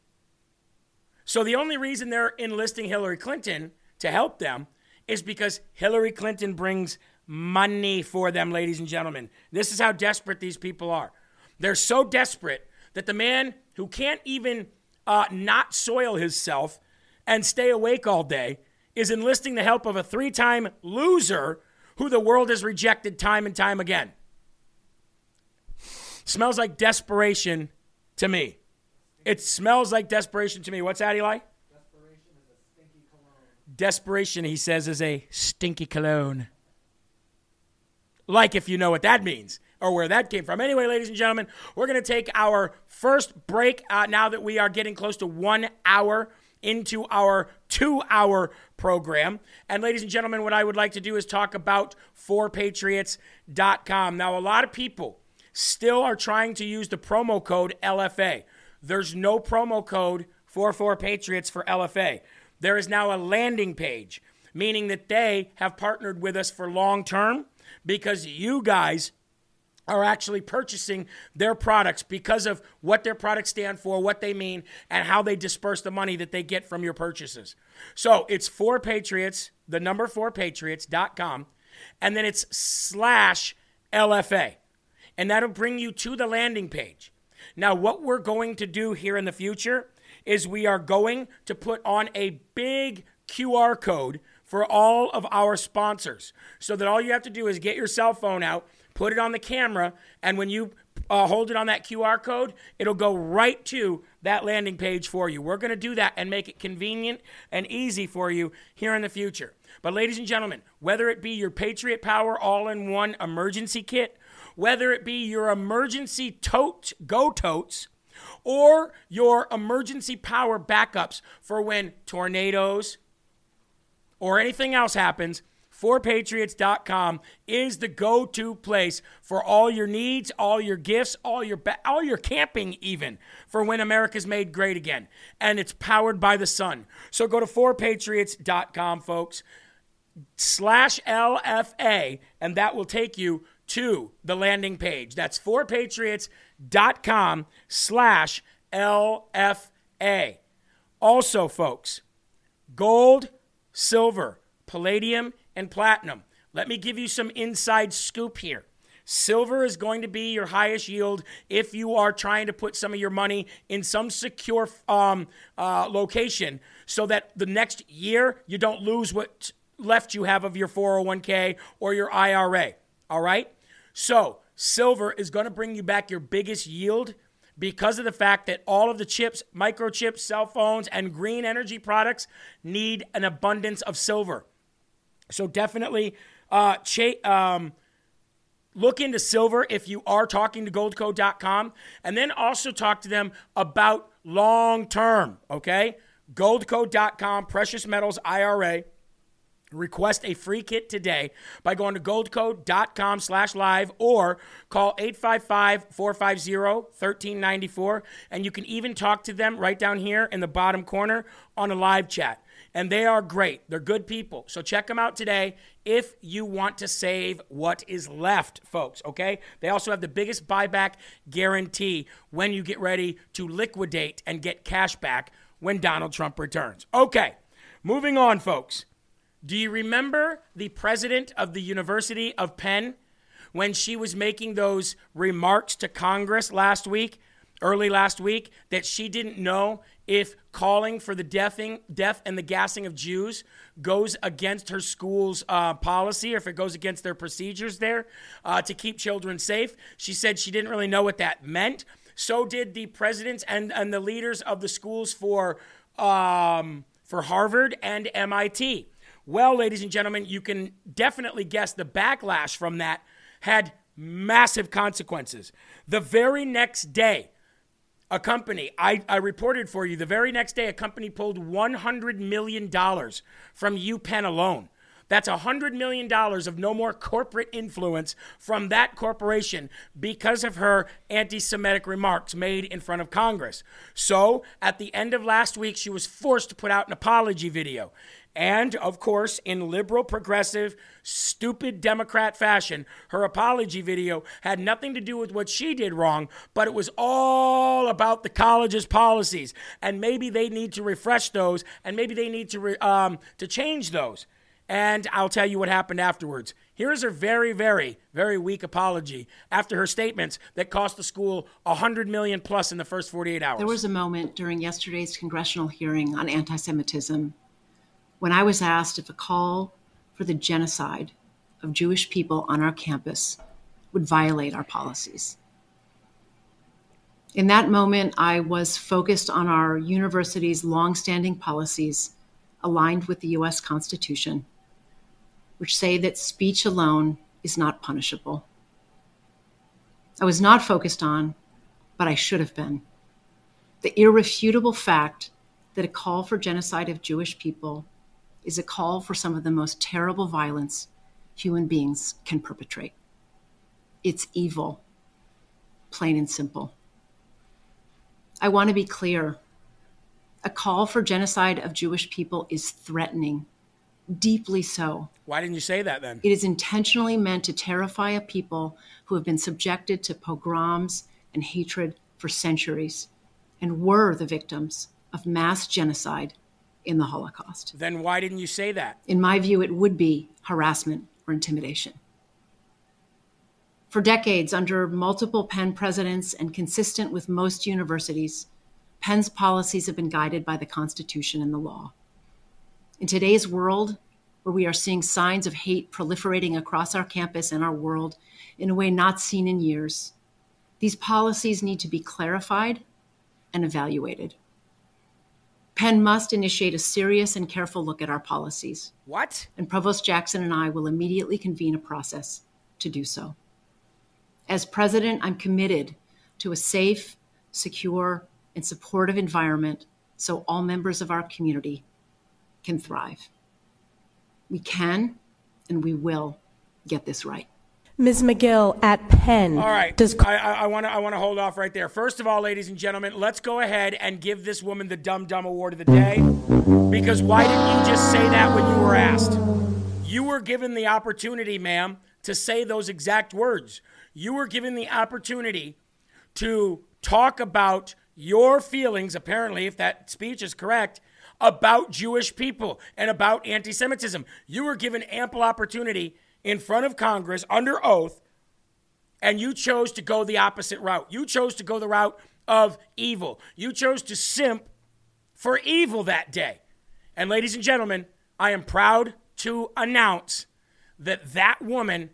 So the only reason they're enlisting Hillary Clinton to help them is because Hillary Clinton brings money for them, ladies and gentlemen. This is how desperate these people are. They're so desperate that the man who can't even not soil himself and stay awake all day is enlisting the help of a three-time loser who the world has rejected time and time again. Smells like desperation to me. It smells like desperation to me. What's that, Eli? Desperation is a stinky cologne. Desperation, he says, is a stinky cologne. Like if you know what that means or where that came from. Anyway, ladies and gentlemen, we're going to take our first break now that we are getting close to 1 hour into our 2-hour program. And ladies and gentlemen, what I would like to do is talk about 4Patriots.com. Now, a lot of people still are trying to use the promo code LFA. There's no promo code for 4Patriots for LFA. There is now a landing page, meaning that they have partnered with us for long term because you guys are actually purchasing their products because of what their products stand for, what they mean, and how they disperse the money that they get from your purchases. So it's 4Patriots, the number 4Patriots.com, and then it's /LFA. And that'll bring you to the landing page. Now, what we're going to do here in the future is we are going to put on a big QR code for all of our sponsors so that all you have to do is get your cell phone out, put it on the camera, and when you hold it on that QR code, it'll go right to that landing page for you. We're going to do that and make it convenient and easy for you here in the future. But ladies and gentlemen, whether it be your Patriot Power all-in-one emergency kit, whether it be your emergency totes, go totes, or your emergency power backups for when tornadoes or anything else happens. 4Patriots.com is the go-to place for all your needs, all your gifts, all your camping even, for when America's made great again. And it's powered by the sun. So go to 4Patriots.com, folks, /LFA, and that will take you to the landing page. That's 4Patriots.com /LFA. Also, folks, gold, silver, palladium, and platinum. Let me give you some inside scoop here. Silver is going to be your highest yield if you are trying to put some of your money in some secure location so that the next year you don't lose what's left you have of your 401k or your IRA. All right? So silver is going to bring you back your biggest yield because of the fact that all of the chips, microchips, cell phones, and green energy products need an abundance of silver. So definitely look into silver if you are talking to goldco.com, and then also talk to them about long-term, okay? Goldco.com, precious metals, IRA. Request a free kit today by going to goldco.com /live or call 855-450-1394, and you can even talk to them right down here in the bottom corner on a live chat. And they are great. They're good people. So check them out today if you want to save what is left, folks, okay? They also have the biggest buyback guarantee when you get ready to liquidate and get cash back when Donald Trump returns. Okay, moving on, folks. Do you remember the president of the University of Penn when she was making those remarks to Congress last week, early last week, that she didn't know if calling for the death and the gassing of Jews goes against her school's policy, or if it goes against their procedures there to keep children safe? She said she didn't really know what that meant. So did the presidents and the leaders of the schools for Harvard and MIT. Well, ladies and gentlemen, you can definitely guess the backlash from that had massive consequences. The very next day, a company, I reported for you, the very next day, a company pulled $100 million from UPenn alone. That's $100 million of no more corporate influence from that corporation because of her anti-Semitic remarks made in front of Congress. So at the end of last week, she was forced to put out an apology video. And, of course, in liberal, progressive, stupid Democrat fashion, her apology video had nothing to do with what she did wrong, but it was all about the college's policies. And maybe they need to refresh those, and maybe they need to change those. And I'll tell you what happened afterwards. Here is her very, very, very weak apology after her statements that cost the school $100 million plus in the first 48 hours. There was a moment during yesterday's congressional hearing on anti-Semitism when I was asked if a call for the genocide of Jewish people on our campus would violate our policies. In that moment, I was focused on our university's longstanding policies aligned with the US Constitution, which say that speech alone is not punishable. I was not focused on, but I should have been, the irrefutable fact that a call for genocide of Jewish people is a call for some of the most terrible violence human beings can perpetrate. It's evil, plain and simple. I want to be clear. A call for genocide of Jewish people is threatening, deeply so. Why didn't you say that then? It is intentionally meant to terrify a people who have been subjected to pogroms and hatred for centuries and were the victims of mass genocide in the Holocaust. Then why didn't you say that? In my view, it would be harassment or intimidation. For decades, under multiple Penn presidents and consistent with most universities, Penn's policies have been guided by the Constitution and the law. In today's world, where we are seeing signs of hate proliferating across our campus and our world in a way not seen in years, these policies need to be clarified and evaluated. Penn must initiate a serious and careful look at our policies. What? And Provost Jackson and I will immediately convene a process to do so. As president, I'm committed to a safe, secure, and supportive environment so all members of our community can thrive. We can and we will get this right. Ms. McGill at Penn. All right. I want to hold off right there. First of all, ladies and gentlemen, let's go ahead and give this woman the Dumb Dumb Award of the day. Because why didn't you just say that when you were asked? You were given the opportunity, ma'am, to say those exact words. You were given the opportunity to talk about your feelings, apparently, if that speech is correct, about Jewish people and about anti-Semitism. You were given ample opportunity in front of Congress, under oath, and you chose to go the opposite route. You chose to go the route of evil. You chose to simp for evil that day. And ladies and gentlemen, I am proud to announce that that woman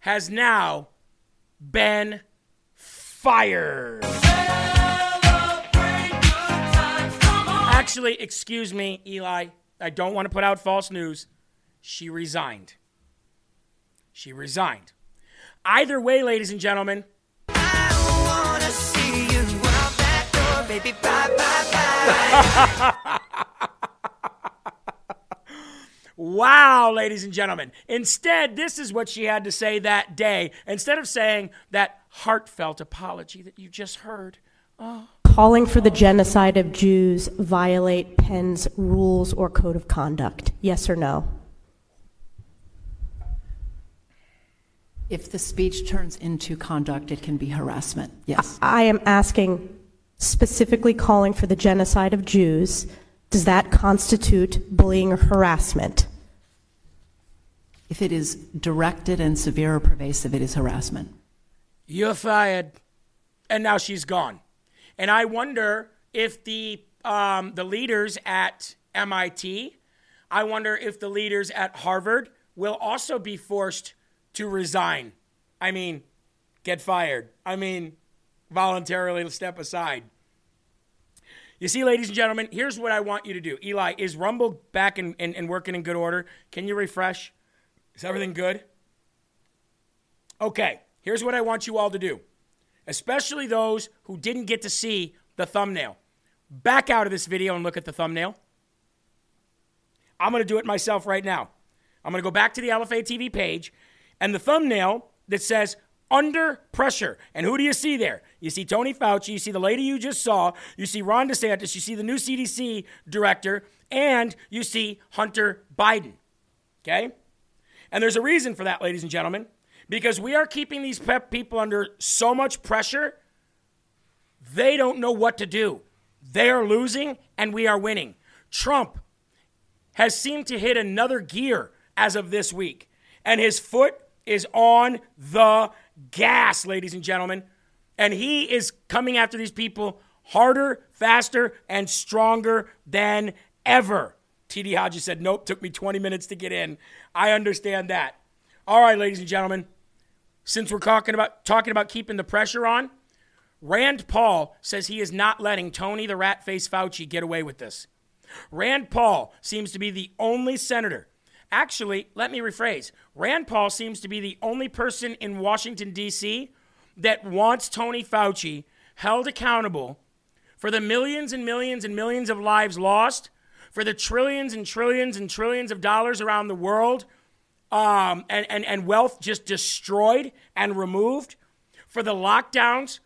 has now been fired. Actually, excuse me, Eli, I don't want to put out false news. She resigned. She resigned. Either way, ladies and gentlemen, I don't want to see you out that door, baby. Bye, bye, bye. Wow, ladies and gentlemen. Instead, this is what she had to say that day. Instead of saying that heartfelt apology that you just heard. Oh. Calling for the genocide of Jews violate Penn's rules or code of conduct. Yes or no? If the speech turns into conduct, it can be harassment. Yes. I am asking, specifically calling for the genocide of Jews, does that constitute bullying or harassment? If it is directed and severe or pervasive, it is harassment. You're fired. And now she's gone. And I wonder if the leaders at MIT, I wonder if the leaders at Harvard will also be forced to resign. I mean, get fired. I mean, voluntarily step aside. You see, ladies and gentlemen, here's what I want you to do. Eli, is Rumble back and working in good order? Can you refresh? Is everything good? Okay, here's what I want you all to do, especially those who didn't get to see the thumbnail. Back out of this video and look at the thumbnail. I'm going to do it myself right now. I'm going to go back to the LFA TV page. And the thumbnail that says, under pressure. And who do you see there? You see Tony Fauci. You see the lady you just saw. You see Ron DeSantis. You see the new CDC director. And you see Hunter Biden. Okay? And there's a reason for that, ladies and gentlemen. Because we are keeping these people under so much pressure, they don't know what to do. They are losing, and we are winning. Trump has seemed to hit another gear as of this week. And his foot is on the gas, ladies and gentlemen. And he is coming after these people harder, faster, and stronger than ever. T.D. Hodges said, nope, took me 20 minutes to get in. I understand that. All right, ladies and gentlemen, since we're talking about keeping the pressure on, Rand Paul says he is not letting Tony the Rat-Face Fauci get away with this. Rand Paul seems to be the only senator. Actually, let me rephrase. Rand Paul seems to be the only person in Washington, D.C. that wants Tony Fauci held accountable for the millions and millions and millions of lives lost, for the trillions and trillions and trillions of dollars around the world, and wealth just destroyed and removed, for the lockdowns,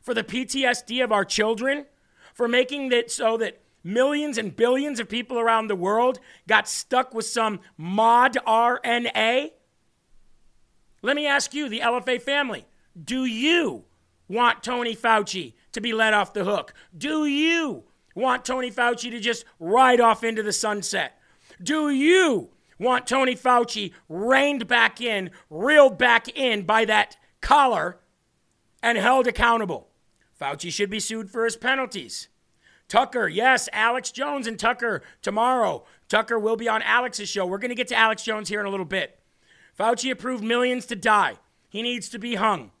for the PTSD of our children, for making it so that millions and billions of people around the world got stuck with some mod RNA. Let me ask you, the LFA family, do you want Tony Fauci to be let off the hook? Do you want Tony Fauci to just ride off into the sunset? Do you want Tony Fauci reined back in, reeled back in by that collar and held accountable? Fauci should be sued for his penalties. Tucker, yes, Alex Jones and Tucker tomorrow. Tucker will be on Alex's show. We're going to get to Alex Jones here in a little bit. Fauci approved millions to die. He needs to be hung.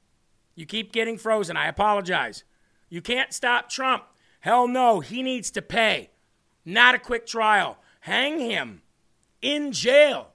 You keep getting frozen. I apologize. You can't stop Trump. Hell no, he needs to pay. Not a quick trial. Hang him in jail.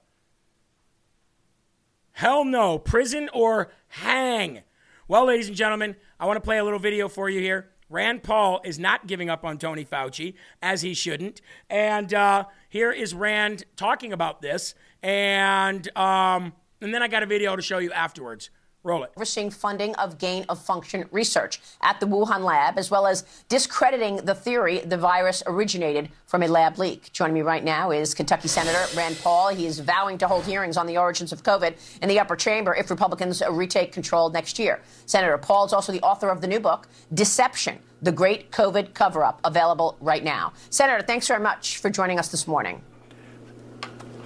Hell no, prison or hang. Well, ladies and gentlemen, I want to play a little video for you here. Rand Paul is not giving up on Tony Fauci, as he shouldn't. And here is Rand talking about this. And then I got a video to show you afterwards. Roll it. Overseeing funding of gain-of-function research at the Wuhan lab, as well as discrediting the theory the virus originated from a lab leak. Joining me right now is Kentucky Senator Rand Paul. He is vowing to hold hearings on the origins of COVID in the upper chamber if Republicans retake control next year. Senator Paul is also the author of the new book, Deception, The Great COVID Cover-Up, available right now. Senator, thanks very much for joining us this morning.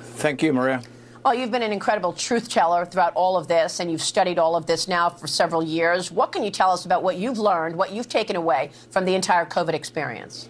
Thank you, Maria. Well, you've been an incredible truth teller throughout all of this, and you've studied all of this now for several years. What can you tell us about what you've learned, what you've taken away from the entire COVID experience?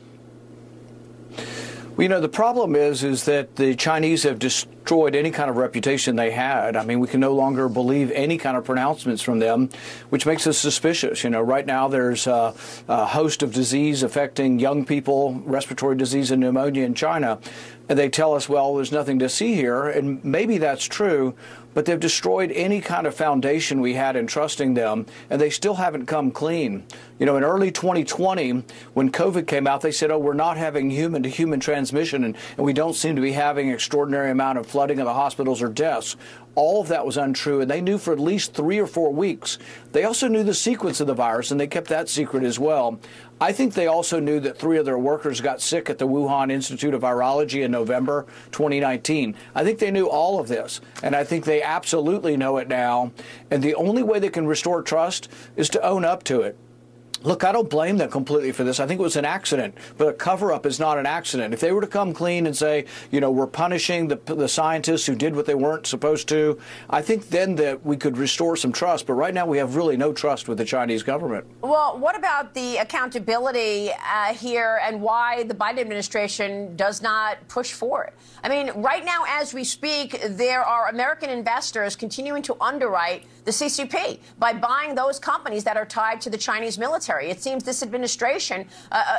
Well, you know, the problem is that the Chinese have destroyed any kind of reputation they had. I mean, we can no longer believe any kind of pronouncements from them, which makes us suspicious. You know, right now there's a host of disease affecting young people, respiratory disease and pneumonia in China. And they tell us, well, there's nothing to see here. And maybe that's true, but they've destroyed any kind of foundation we had in trusting them, and they still haven't come clean. You know, in early 2020, when COVID came out, they said, oh, we're not having human-to-human transmission, and we don't seem to be having extraordinary amount of flooding of the hospitals or deaths. All of that was untrue, and they knew for at least 3 or 4 weeks. They also knew the sequence of the virus, and they kept that secret as well. I think they also knew that 3 of their workers got sick at the Wuhan Institute of Virology in November 2019. I think they knew all of this, and I think they absolutely know it now. And the only way they can restore trust is to own up to it. Look, I don't blame them completely for this. I think it was an accident, but a cover-up is not an accident. If they were to come clean and say, you know, we're punishing the scientists who did what they weren't supposed to, I think then that we could restore some trust. But right now we have really no trust with the Chinese government. Well, what about the accountability here and why the Biden administration does not push for it? I mean, right now as we speak, there are American investors continuing to underwrite the CCP by buying those companies that are tied to the Chinese military. It seems this administration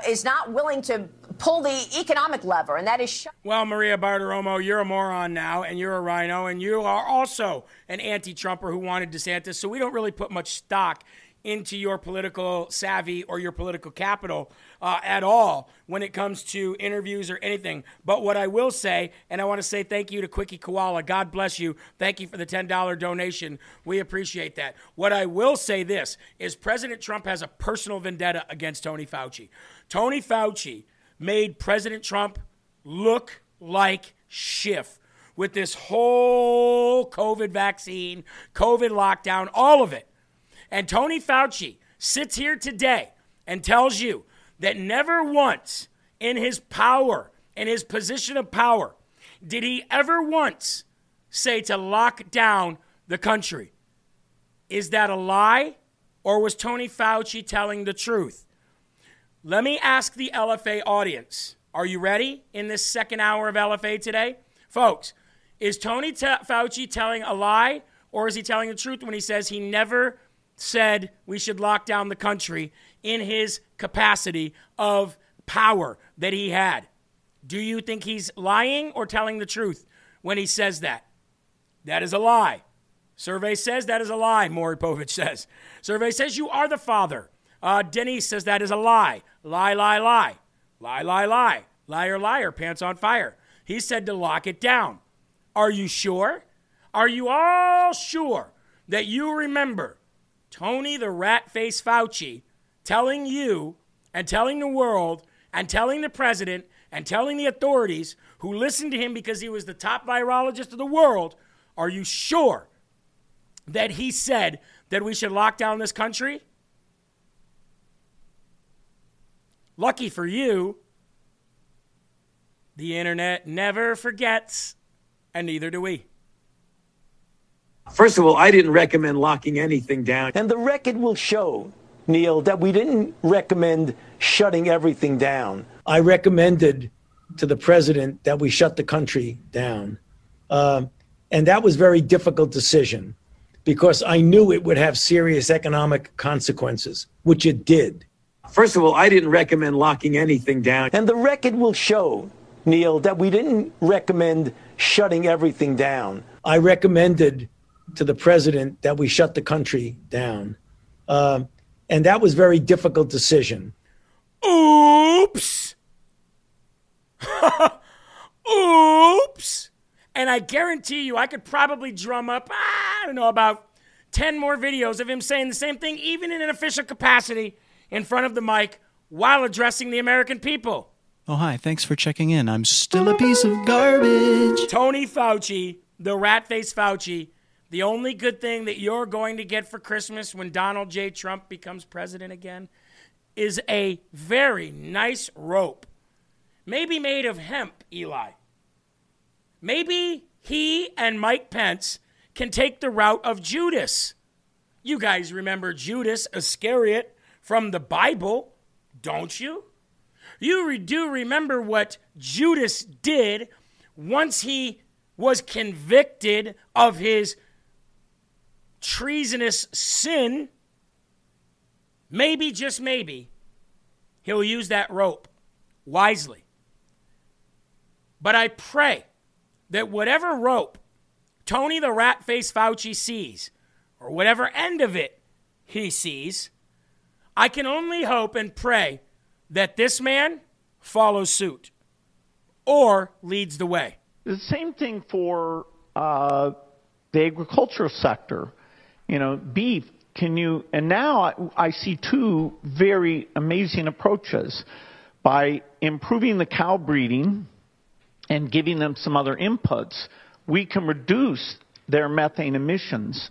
is not willing to pull the economic lever, and that is... Well, Maria Bartiromo, you're a moron now, and you're a rhino, and you are also an anti-Trumper who wanted DeSantis, so we don't really put much stock into your political savvy or your political capital at all when it comes to interviews or anything. But what I will say, and I want to say thank you to Quickie Koala. God bless you. Thank you for the $10 donation. We appreciate that. What I will say this is President Trump has a personal vendetta against Tony Fauci. Tony Fauci made President Trump look like Schiff with this whole COVID vaccine, COVID lockdown, all of it. And Tony Fauci sits here today and tells you that never once in his power, in his position of power, did he ever once say to lock down the country. Is that a lie, or was Tony Fauci telling the truth? Let me ask the LFA audience. Are you ready in this second hour of LFA today? Folks, is Tony Fauci telling a lie, or is he telling the truth when he says he never said we should lock down the country in his capacity of power that he had? Do you think he's lying or telling the truth when he says that? That is a lie. Survey says that is a lie, Moripovich says. Survey says you are the father. Denise says that is a lie. Lie, lie, lie. Lie, lie, lie. Liar, liar, pants on fire. He said to lock it down. Are you sure? Are you all sure that you remember Tony the rat-faced Fauci telling you and telling the world and telling the president and telling the authorities who listened to him because he was the top virologist of the world, are you sure that he said that we should lock down this country? Lucky for you, the internet never forgets, and neither do we. First of all, I didn't recommend locking anything down. And the record will show, Neil, that we didn't recommend shutting everything down. I recommended to the president that we shut the country down. And that was a very difficult decision because I knew it would have serious economic consequences, which it did. First of all, I didn't recommend locking anything down. And the record will show, Neil, that we didn't recommend shutting everything down. I recommended to the president that we shut the country down. And that was a very difficult decision Oops. Oops. And I guarantee you, I could probably drum up, I don't know, about 10 more videos of him saying the same thing, even in an official capacity in front of the mic while addressing the American people. Oh, hi. Thanks for checking in. I'm still a piece of garbage. Tony Fauci, the rat-faced Fauci, the only good thing that you're going to get for Christmas when Donald J. Trump becomes president again is a very nice rope. Maybe made of hemp, Eli. Maybe he and Mike Pence can take the route of Judas. You guys remember Judas Iscariot from the Bible, don't you? You do remember what Judas did once he was convicted of his treasonous sin. Maybe, just maybe, he'll use that rope wisely. But I pray that whatever rope Tony the rat-faced Fauci sees, or whatever end of it he sees, I can only hope and pray that this man follows suit or leads the way. The same thing for the agricultural sector. You know, beef, can you... And now I see two very amazing approaches by improving the cow breeding and giving them some other inputs, we can reduce their methane emissions.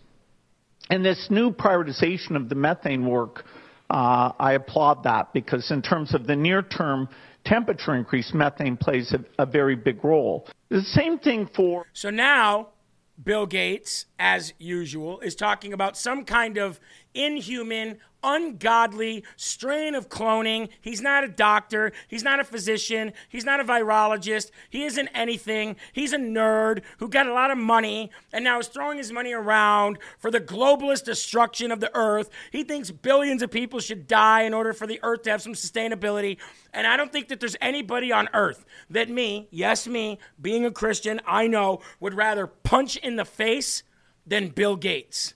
And this new prioritization of the methane work, I applaud that, because in terms of the near-term temperature increase, methane plays a very big role. The same thing for... So now Bill Gates, as usual, is talking about some kind of inhuman, ungodly strain of cloning. He's not a doctor. He's not a physician. He's not a virologist. He isn't anything. He's a nerd who got a lot of money and now is throwing his money around for the globalist destruction of the earth. He thinks billions of people should die in order for the earth to have some sustainability. And I don't think that there's anybody on earth that me, being a Christian, I know, would rather punch in the face than Bill Gates.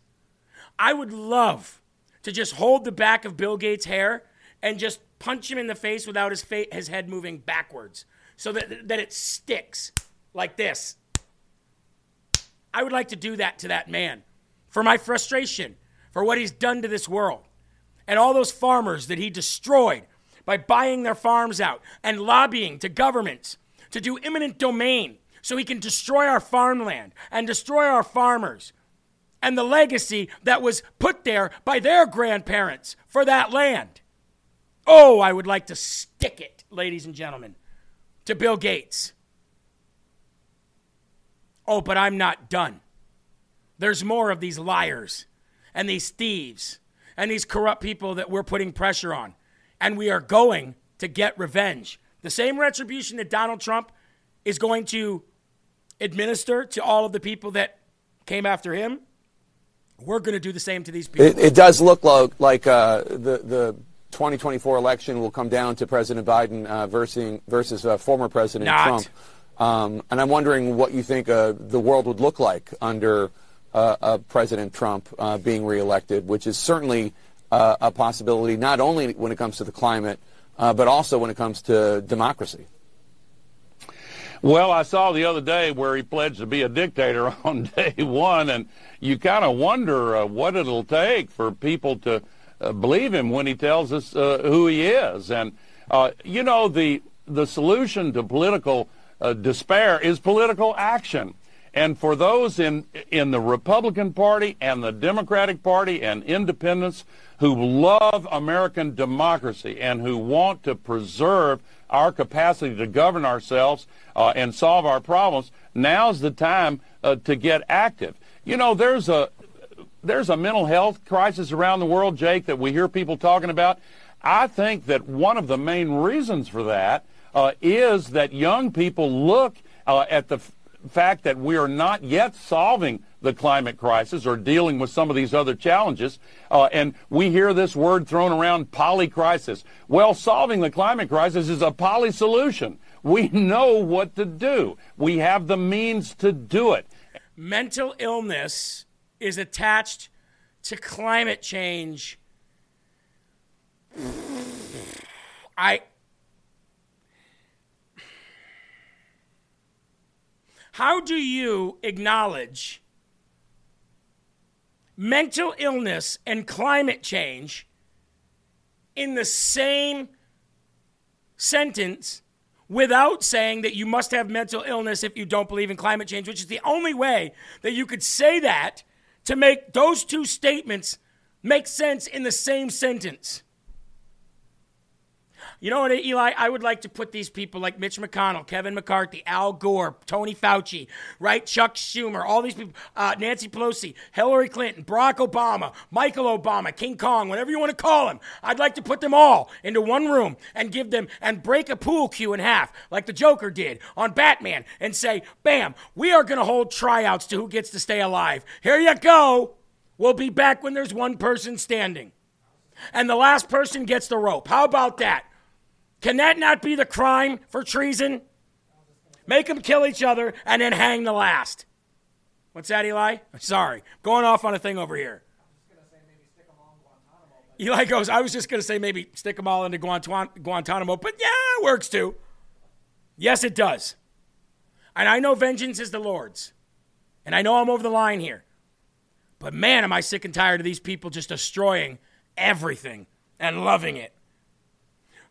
I would love to just hold the back of Bill Gates' hair and just punch him in the face without his head moving backwards so that it sticks like this. I would like to do that to that man for my frustration, for what he's done to this world, and all those farmers that he destroyed by buying their farms out and lobbying to governments to do eminent domain so he can destroy our farmland and destroy our farmers and the legacy that was put there by their grandparents for that land. Oh, I would like to stick it, ladies and gentlemen, to Bill Gates. Oh, but I'm not done. There's more of these liars and these thieves and these corrupt people that we're putting pressure on. And we are going to get revenge. The same retribution that Donald Trump is going to administer to all of the people that came after him, we're going to do the same to these people. It does look like the 2024 election will come down to President Biden versus former President Trump. And I'm wondering what you think the world would look like under President Trump being reelected, which is certainly a possibility, not only when it comes to the climate, but also when it comes to democracy. Well, I saw the other day where he pledged to be a dictator on day one, and you kind of wonder what it'll take for people to believe him when he tells us who he is. And, you know, the solution to political despair is political action. And for those in the Republican Party and the Democratic Party and independents who love American democracy and who want to preserve our capacity to govern ourselves and solve our problems, now's the time to get active. You know, there's a mental health crisis around the world, Jake, that we hear people talking about. I think that one of the main reasons for that is that young people look at the fact that we are not yet solving the climate crisis or dealing with some of these other challenges, and we hear this word thrown around, polycrisis. Well, solving the climate crisis is a poly solution. We know what to do. We have the means to do it. Mental illness is attached to climate change How do you acknowledge mental illness and climate change in the same sentence without saying that you must have mental illness if you don't believe in climate change, which is the only way that you could say that to make those two statements make sense in the same sentence? You know what, Eli? I would like to put these people like Mitch McConnell, Kevin McCarthy, Al Gore, Tony Fauci, right? Chuck Schumer, all these people, Nancy Pelosi, Hillary Clinton, Barack Obama, Michael Obama, King Kong, whatever you want to call him. I'd like to put them all into one room and give them and break a pool cue in half like the Joker did on Batman and say, bam, we are going to hold tryouts to who gets to stay alive. Here you go. We'll be back when there's one person standing. And the last person gets the rope. How about that? Can that not be the crime for treason? Make them kill each other and then hang the last. What's that, Eli? Sorry. Going off on a thing over here. Eli goes, I was just going to say maybe stick them all into Guantanamo, but yeah, it works too. Yes, it does. And I know vengeance is the Lord's. And I know I'm over the line here. But man, am I sick and tired of these people just destroying everything and loving it.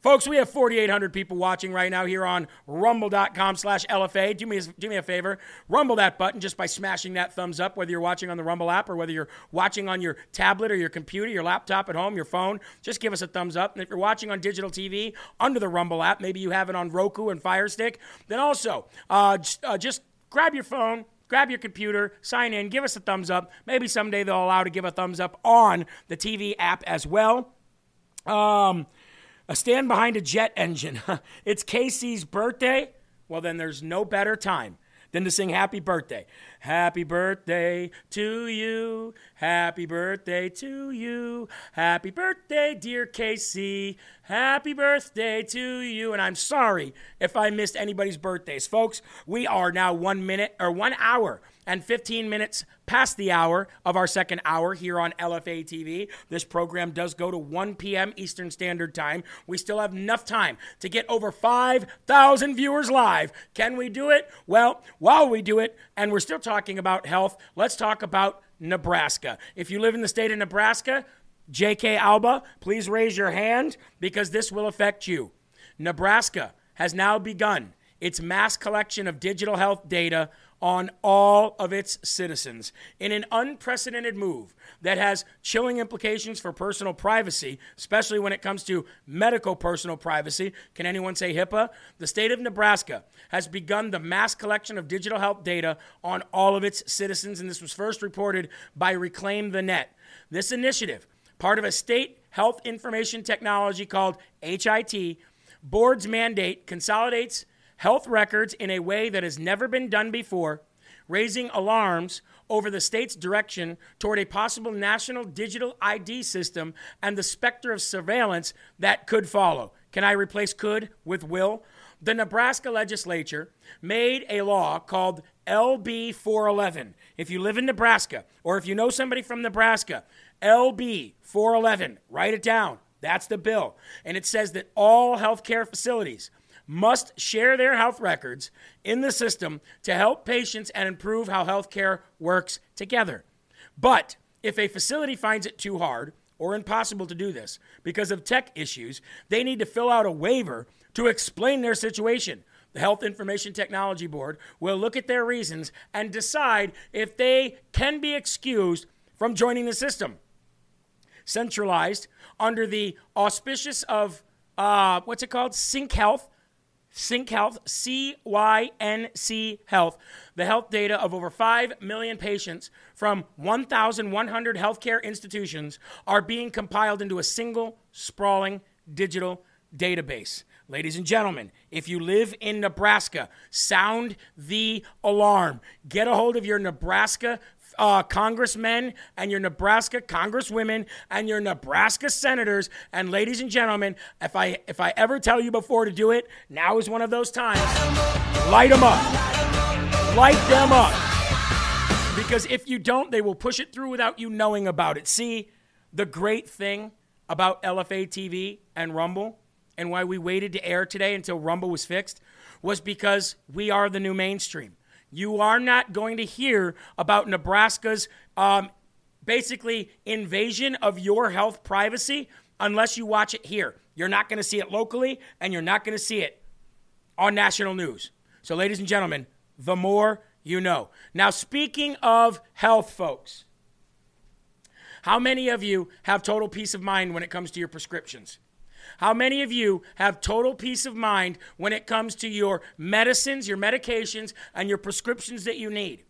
Folks, we have 4,800 people watching right now here on rumble.com/LFA. Do me a favor. Rumble that button just by smashing that thumbs up, whether you're watching on the Rumble app or whether you're watching on your tablet or your computer, your laptop at home, your phone. Just give us a thumbs up. And if you're watching on digital TV under the Rumble app, maybe you have it on Roku and Fire Stick, then also just grab your phone. Grab your computer, sign in, give us a thumbs up. Maybe someday they'll allow to give a thumbs up on the TV app as well. Stand behind a jet engine. It's Casey's birthday. Well, then there's no better time than to sing happy birthday. Happy birthday to you. Happy birthday to you. Happy birthday, dear Casey. Happy birthday to you. And I'm sorry if I missed anybody's birthdays. Folks, we are now 1 minute or 1 hour and 15 minutes past the hour of our second hour here on LFA TV. This program does go to 1 p.m. Eastern Standard Time. We still have enough time to get over 5,000 viewers live. Can we do it? Well, while we do it, and we're still talking about health, let's talk about Nebraska. If you live in the state of Nebraska, J.K. Alba, please raise your hand because this will affect you. Nebraska has now begun its mass collection of digital health data on all of its citizens in an unprecedented move that has chilling implications for personal privacy, especially when it comes to medical personal privacy. Can anyone say HIPAA? The state of Nebraska has begun the mass collection of digital health data on all of its citizens, and this was first reported by Reclaim the Net. This initiative, part of a state health information technology called HIT, board's mandate consolidates health records in a way that has never been done before, raising alarms over the state's direction toward a possible national digital ID system and the specter of surveillance that could follow. Can I replace could with will? The Nebraska legislature made a law called LB 411. If you live in Nebraska or if you know somebody from Nebraska, LB 411, write it down. That's the bill. And it says that all healthcare facilities must share their health records in the system to help patients and improve how healthcare works together. But if a facility finds it too hard or impossible to do this because of tech issues, they need to fill out a waiver to explain their situation. The Health Information Technology Board will look at their reasons and decide if they can be excused from joining the system. Centralized under the auspices of, Sync Health. Sync Health, C-Y-N-C Health, the health data of over 5 million patients from 1,100 healthcare institutions are being compiled into a single sprawling digital database. Ladies and gentlemen, if you live in Nebraska, sound the alarm. Get a hold of your Nebraska congressmen and your Nebraska congresswomen and your Nebraska senators. And ladies and gentlemen, if I ever tell you before to do it, now is one of those times. Light them up. Light them up. Because if you don't, they will push it through without you knowing about it. See, the great thing about LFA TV and Rumble and why we waited to air today until Rumble was fixed was because we are the new mainstream. You are not going to hear about Nebraska's basically invasion of your health privacy unless you watch it here. You're not going to see it locally, and you're not going to see it on national news. So, ladies and gentlemen, the more you know. Now, speaking of health, folks, how many of you have total peace of mind when it comes to your prescriptions? How many of you have total peace of mind when it comes to your medicines, your medications, and your prescriptions that you need?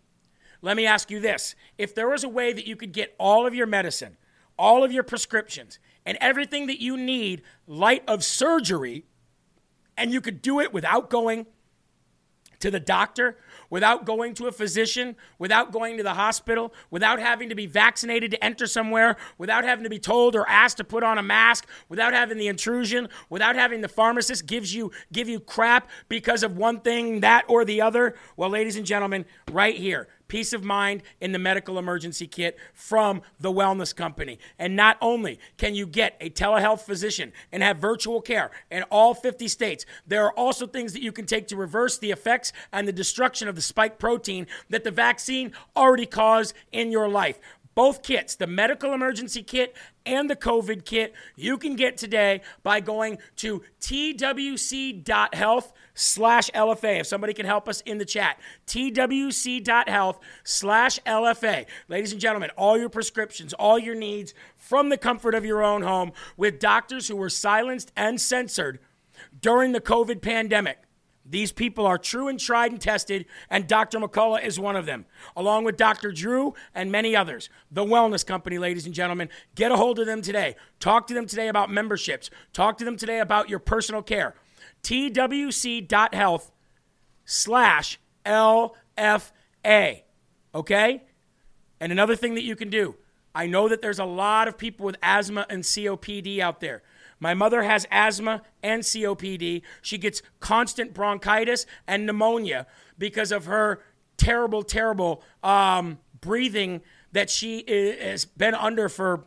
Let me ask you this. If there was a way that you could get all of your medicine, all of your prescriptions, and everything that you need light of surgery, and you could do it without going to the doctor, without going to a physician, without going to the hospital, without having to be vaccinated to enter somewhere, without having to be told or asked to put on a mask, without having the intrusion, without having the pharmacist give you crap because of one thing, that or the other. Well, ladies and gentlemen, right here, peace of mind in the medical emergency kit from The Wellness Company. And not only can you get a telehealth physician and have virtual care in all 50 states, there are also things that you can take to reverse the effects and the destruction of the spike protein that the vaccine already caused in your life. Both kits, the medical emergency kit and the COVID kit, you can get today by going to twc.health/LFA. If somebody can help us in the chat, twc.health/LFA. Ladies and gentlemen, all your prescriptions, all your needs from the comfort of your own home with doctors who were silenced and censored during the COVID pandemic. These people are true and tried and tested, and Dr. McCullough is one of them, along with Dr. Drew and many others. The Wellness Company, ladies and gentlemen, get a hold of them today. Talk to them today about memberships. Talk to them today about your personal care. twc.health/LFA, okay? And another thing that you can do, I know that there's a lot of people with asthma and COPD out there. My mother has asthma and COPD. She gets constant bronchitis and pneumonia because of her terrible breathing that she has been under for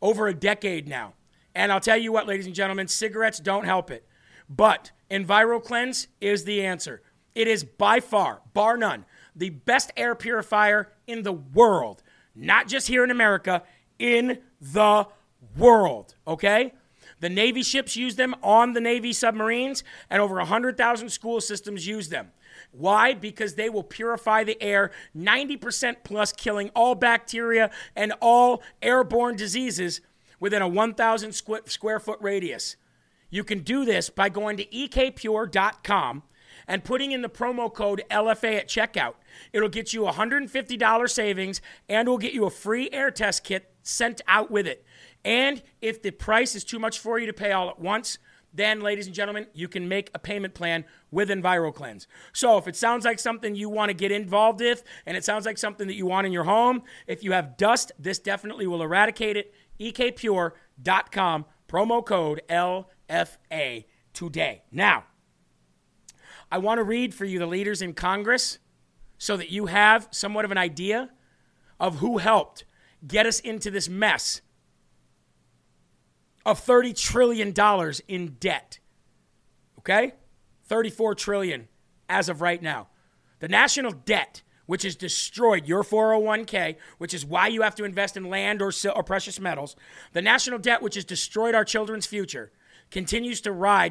over a decade now. And I'll tell you what, ladies and gentlemen, cigarettes don't help it. But EnviroCleanse is the answer. It is by far, bar none, the best air purifier in the world. Not just here in America, in the world, okay? The Navy ships use them on the Navy submarines, and over 100,000 school systems use them. Why? Because they will purify the air 90% plus, killing all bacteria and all airborne diseases within a 1,000 square foot radius. You can do this by going to ekpure.com and putting in the promo code LFA at checkout. It'll get you $150 savings, and we'll get you a free air test kit sent out with it. And if the price is too much for you to pay all at once, then, ladies and gentlemen, you can make a payment plan with EnviroCleanse. So if it sounds like something you want to get involved with, and it sounds like something that you want in your home, if you have dust, this definitely will eradicate it. ekpure.com, promo code LFA today. Now, I want to read for you the leaders in Congress so that you have somewhat of an idea of who helped get us into this mess of $30 trillion in debt, okay? $34 trillion as of right now. The national debt, which has destroyed your 401k, which is why you have to invest in land or precious metals, the national debt, which has destroyed our children's future, continues to rise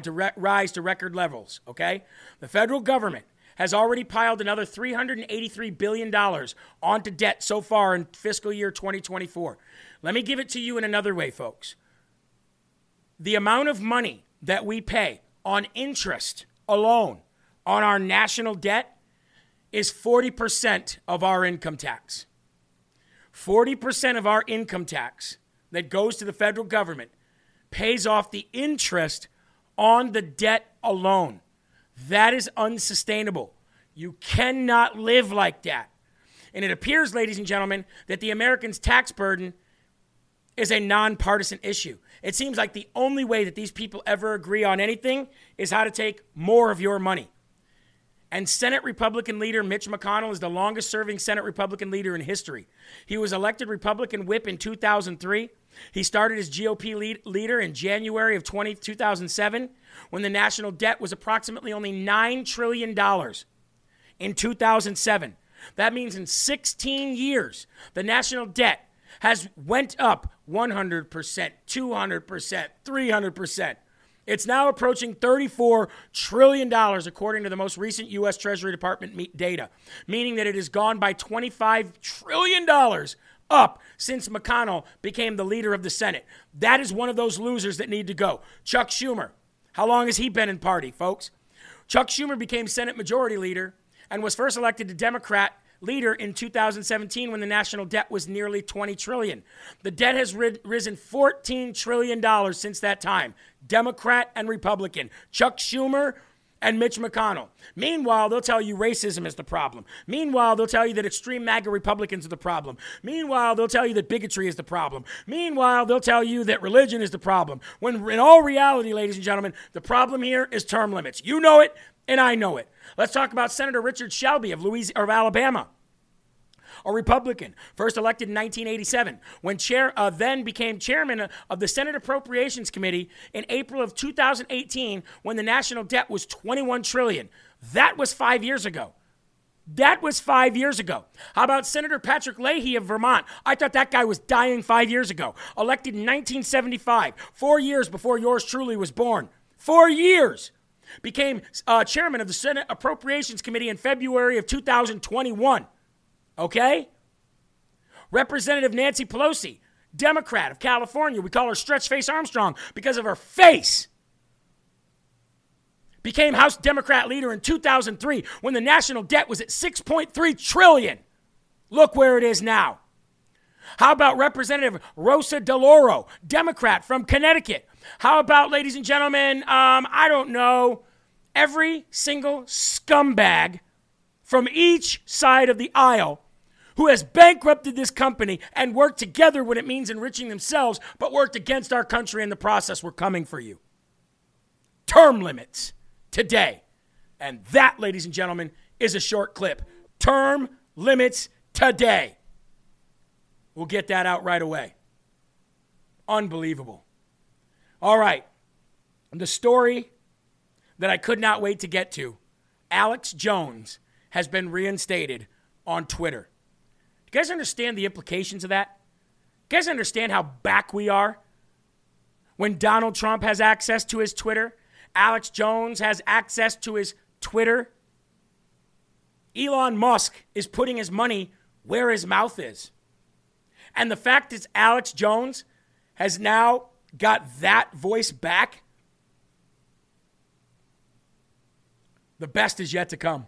to record levels, okay? The federal government has already piled another $383 billion onto debt so far in fiscal year 2024. Let me give it to you in another way, folks. The amount of money that we pay on interest alone on our national debt is 40% of our income tax. 40% of our income tax that goes to the federal government pays off the interest on the debt alone. That is unsustainable. You cannot live like that. And it appears, ladies and gentlemen, that the Americans' tax burden is a nonpartisan issue. It seems like the only way that these people ever agree on anything is how to take more of your money. And Senate Republican leader Mitch McConnell is the longest-serving Senate Republican leader in history. He was elected Republican whip in 2003. He started as GOP leader in January of 2007 when the national debt was approximately only $9 trillion in 2007. That means in 16 years, the national debt has went up 100%, 200%, 300%. It's now approaching $34 trillion, according to the most recent U.S. Treasury Department data, meaning that it has gone by $25 trillion up since McConnell became the leader of the Senate. That is one of those losers that need to go. Chuck Schumer. How long has he been in party, folks? Chuck Schumer became Senate Majority Leader and was first elected to Democrat leader in 2017 when the national debt was nearly $20 trillion. The debt has risen $14 trillion since that time. Democrat and Republican. Chuck Schumer and Mitch McConnell. Meanwhile, they'll tell you racism is the problem. Meanwhile, they'll tell you that extreme MAGA Republicans are the problem. Meanwhile, they'll tell you that bigotry is the problem. Meanwhile, they'll tell you that religion is the problem. When in all reality, ladies and gentlemen, the problem here is term limits. You know it, and I know it. Let's talk about Senator Richard Shelby of Alabama, a Republican, first elected in 1987, when then became chairman of the Senate Appropriations Committee in April of 2018 when the national debt was $21 trillion. That was 5 years ago. How about Senator Patrick Leahy of Vermont? I thought that guy was dying 5 years ago. Elected in 1975, 4 years before yours truly was born. 4 years! Became chairman of the Senate Appropriations Committee in February of 2021. Okay? Representative Nancy Pelosi, Democrat of California. We call her Stretch Face Armstrong because of her face. Became House Democrat leader in 2003 when the national debt was at $6.3 trillion. Look where it is now. How about Representative Rosa DeLauro, Democrat from Connecticut? How about, ladies and gentlemen, I don't know, every single scumbag from each side of the aisle who has bankrupted this company and worked together when it means enriching themselves, but worked against our country in the process? We're coming for you. Term limits today. And that, ladies and gentlemen, is a short clip. Term limits today. We'll get that out right away. Unbelievable. All right, the story that I could not wait to get to, Alex Jones has been reinstated on Twitter. Do you guys understand the implications of that? Do you guys understand how back we are? When Donald Trump has access to his Twitter, Alex Jones has access to his Twitter. Elon Musk is putting his money where his mouth is. And the fact is Alex Jones has now got that voice back. The best is yet to come.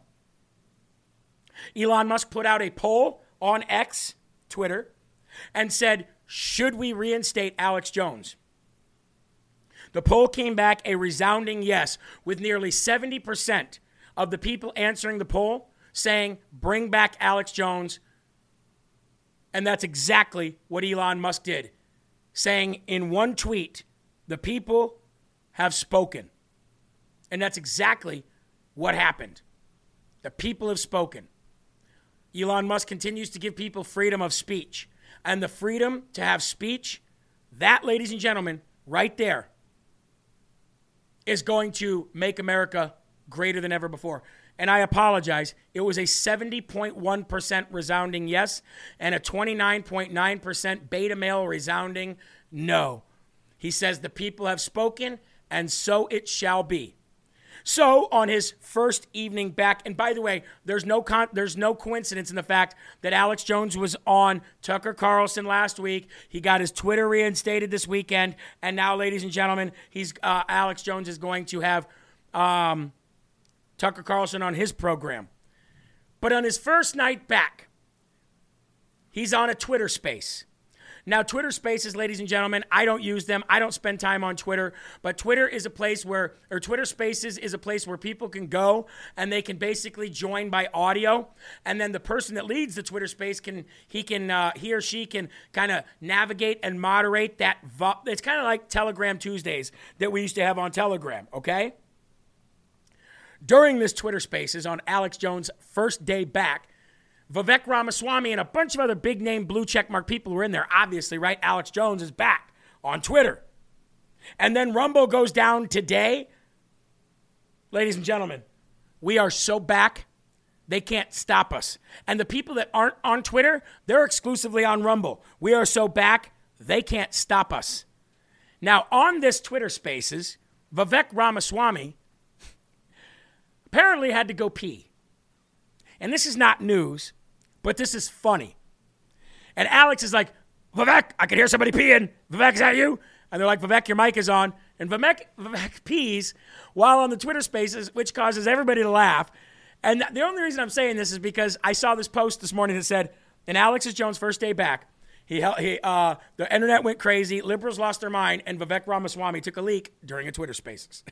Elon Musk put out a poll on X, Twitter, and said, should we reinstate Alex Jones? The poll came back a resounding yes, with nearly 70% of the people answering the poll saying, bring back Alex Jones. And that's exactly what Elon Musk did, saying in one tweet, the people have spoken. And that's exactly what happened. The people have spoken. Elon Musk continues to give people freedom of speech. And the freedom to have speech, that, ladies and gentlemen, right there, is going to make America greater than ever before. And I apologize. It was a 70.1% resounding yes and a 29.9% beta male resounding no. He says the people have spoken and so it shall be. So on his first evening back, and by the way, there's no coincidence in the fact that Alex Jones was on Tucker Carlson last week. He got his Twitter reinstated this weekend. And now, ladies and gentlemen, Alex Jones is going to have Tucker Carlson on his program. But on his first night back, he's on a Twitter space. Now, Twitter spaces, ladies and gentlemen, I don't use them. I don't spend time on Twitter. But Twitter spaces is a place where people can go and they can basically join by audio. And then the person that leads the Twitter space he or she can kind of navigate and moderate that. It's kind of like Telegram Tuesdays that we used to have on Telegram, okay? During this Twitter Spaces on Alex Jones' first day back, Vivek Ramaswamy, and a bunch of other big-name blue checkmark people were in there, obviously, right? Alex Jones is back on Twitter. And then Rumble goes down today. Ladies and gentlemen, we are so back, they can't stop us. And the people that aren't on Twitter, they're exclusively on Rumble. We are so back, they can't stop us. Now, on this Twitter Spaces, Vivek Ramaswamy apparently had to go pee. And this is not news, but this is funny. And Alex is like, Vivek, I can hear somebody peeing. Vivek, is that you? And they're like, Vivek, your mic is on. And Vivek pees while on the Twitter Spaces, which causes everybody to laugh. And the only reason I'm saying this is because I saw this post this morning that said, in Alex Jones' first day back, the internet went crazy, liberals lost their mind, and Vivek Ramaswamy took a leak during a Twitter Spaces.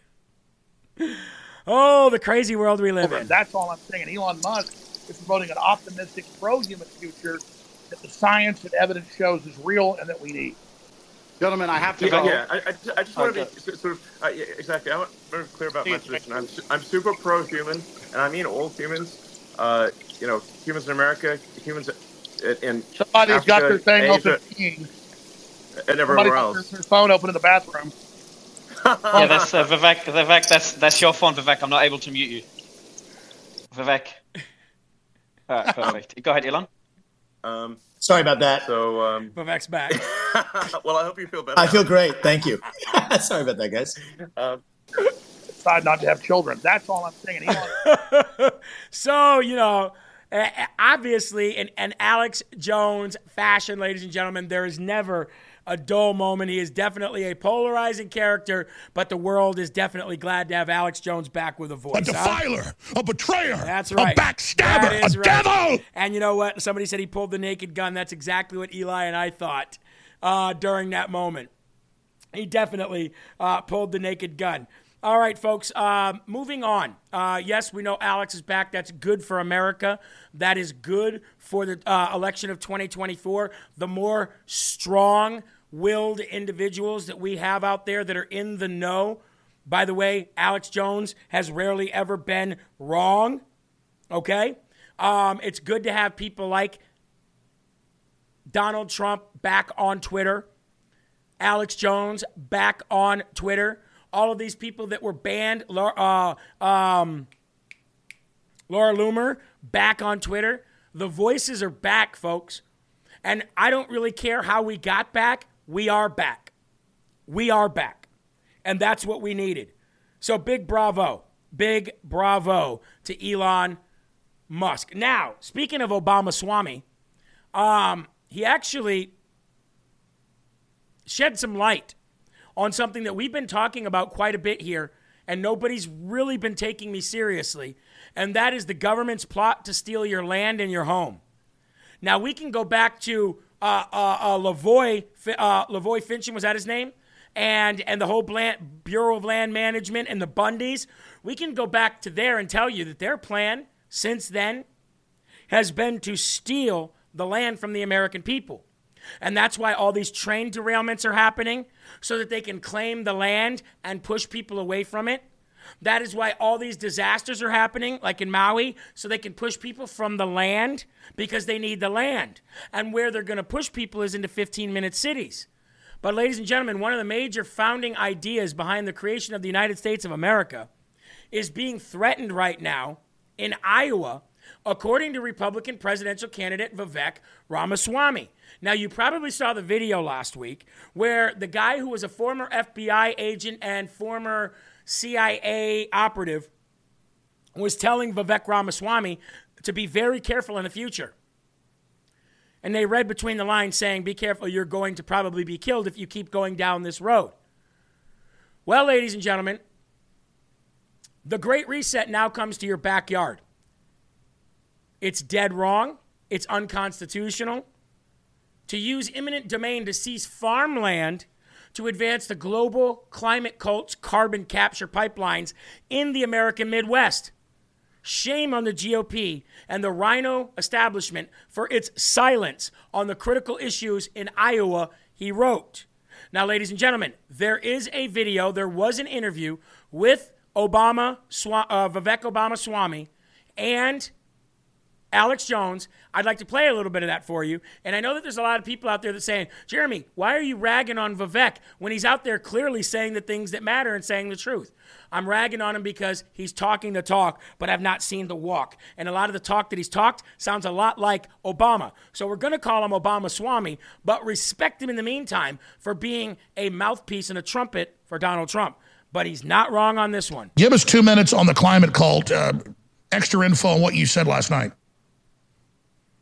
Oh, the crazy world we live in. That's all I'm saying. Elon Musk is promoting an optimistic, pro-human future that the science and evidence shows is real and that we need. Gentlemen, I have to go. Yeah, I just want to be sort of, exactly, I want to be clear about my position. I'm super pro-human, and I mean all humans. Humans in America, humans in Somebody's Africa, got their thing open. And everywhere else. Somebody's got their phone open in the bathroom. Yeah, that's Vivek. Vivek, that's your phone, Vivek. I'm not able to mute you, Vivek. All right, perfect. Go ahead, Elon. Sorry about that. So Vivek's back. Well, I hope you feel better. I feel great. Thank you. Sorry about that, guys. Decide not to have children. That's all I'm saying, Elon. So obviously, in an Alex Jones fashion, ladies and gentlemen, there is never a dull moment. He is definitely a polarizing character, but the world is definitely glad to have Alex Jones back with a voice. A defiler, a betrayer, that's right. A backstabber, a devil. And you know what? Somebody said he pulled the naked gun. That's exactly what Eli and I thought during that moment. He definitely pulled the naked gun. All right, folks, moving on. Yes, we know Alex is back. That's good for America. That is good for the election of 2024. The more strong-willed individuals that we have out there that are in the know. By the way, Alex Jones has rarely ever been wrong, okay? It's good to have people like Donald Trump back on Twitter, Alex Jones back on Twitter, all of these people that were banned, Laura Loomer, back on Twitter. The voices are back, folks. And I don't really care how we got back. We are back. We are back. And that's what we needed. So big bravo. Big bravo to Elon Musk. Now, speaking of Obama-Swamy, he actually shed some light on something that we've been talking about quite a bit here, and nobody's really been taking me seriously, and that is the government's plot to steal your land and your home. Now, we can go back to Lavoie Fincham, was that his name? And the whole Bureau of Land Management and the Bundys. We can go back to there and tell you that their plan since then has been to steal the land from the American people. And that's why all these train derailments are happening, so that they can claim the land and push people away from it. That is why all these disasters are happening, like in Maui, so they can push people from the land because they need the land. And where they're going to push people is into 15-minute cities. But ladies and gentlemen, one of the major founding ideas behind the creation of the United States of America is being threatened right now in Iowa, according to Republican presidential candidate Vivek Ramaswamy. Now, you probably saw the video last week where the guy who was a former FBI agent and former CIA operative was telling Vivek Ramaswamy to be very careful in the future. And they read between the lines saying, be careful, you're going to probably be killed if you keep going down this road. Well, ladies and gentlemen, the Great Reset now comes to your backyard. It's dead wrong. It's unconstitutional. To use eminent domain to seize farmland to advance the global climate cult's carbon capture pipelines in the American Midwest. Shame on the GOP and the Rhino establishment for its silence on the critical issues in Iowa, he wrote. Now, ladies and gentlemen, there is a video. There was an interview with Vivek Ramaswamy and Alex Jones. I'd like to play a little bit of that for you. And I know that there's a lot of people out there that are saying, Jeremy, why are you ragging on Vivek when he's out there clearly saying the things that matter and saying the truth? I'm ragging on him because he's talking the talk, but I've not seen the walk. And a lot of the talk that he's talked sounds a lot like Obama. So we're going to call him Obama Swami, but respect him in the meantime for being a mouthpiece and a trumpet for Donald Trump. But he's not wrong on this one. Give us 2 minutes on the climate cult, extra info on what you said last night.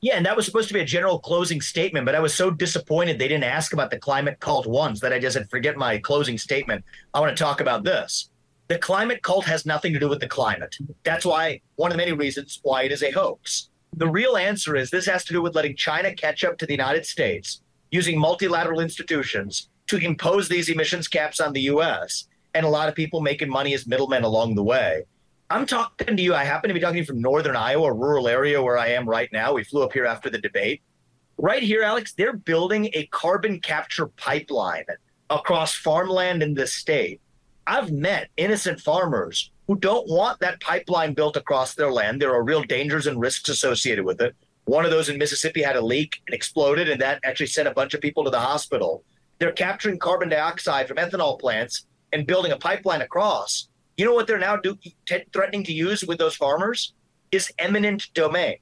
Yeah, and that was supposed to be a general closing statement, but I was so disappointed they didn't ask about the climate cult ones that I just said, forget my closing statement. I want to talk about this. The climate cult has nothing to do with the climate. That's why, one of the many reasons why it is a hoax. The real answer is this has to do with letting China catch up to the United States, using multilateral institutions to impose these emissions caps on the U.S., and a lot of people making money as middlemen along the way. I'm talking to you. I happen to be talking to you from northern Iowa, a rural area where I am right now. We flew up here after the debate. Right here, Alex, they're building a carbon capture pipeline across farmland in this state. I've met innocent farmers who don't want that pipeline built across their land. There are real dangers and risks associated with it. One of those in Mississippi had a leak and exploded, and that actually sent a bunch of people to the hospital. They're capturing carbon dioxide from ethanol plants and building a pipeline across. You know what they're now threatening to use with those farmers is eminent domain.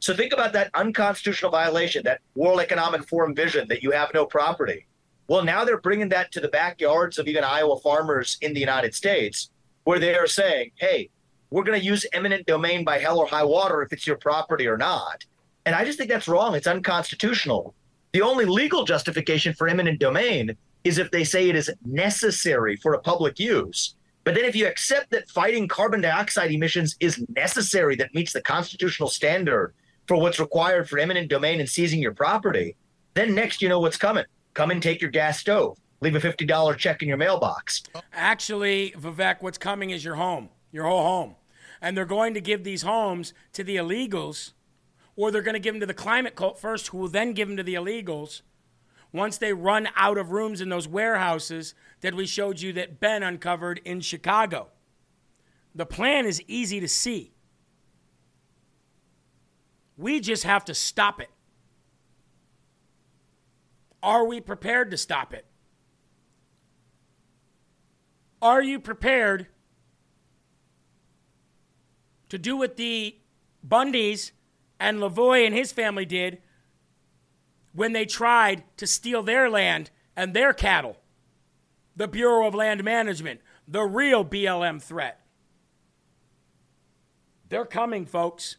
So think about that unconstitutional violation, that World Economic Forum vision that you have no property. Well, now they're bringing that to the backyards of even Iowa farmers in the United States, where they are saying, hey, we're going to use eminent domain by hell or high water if it's your property or not. And I just think that's wrong. It's unconstitutional. The only legal justification for eminent domain is if they say it is necessary for a public use. But then if you accept that fighting carbon dioxide emissions is necessary, that meets the constitutional standard for what's required for eminent domain and seizing your property, then next you know what's coming. Come and take your gas stove. Leave a $50 check in your mailbox. Actually, Vivek, what's coming is your home, your whole home. And they're going to give these homes to the illegals, or they're going to give them to the climate cult first, who will then give them to the illegals. Once they run out of rooms in those warehouses that we showed you that Ben uncovered in Chicago. The plan is easy to see. We just have to stop it. Are we prepared to stop it? Are you prepared to do what the Bundys and Lavoie and his family did when they tried to steal their land and their cattle? The Bureau of Land Management, the real BLM threat. They're coming, folks,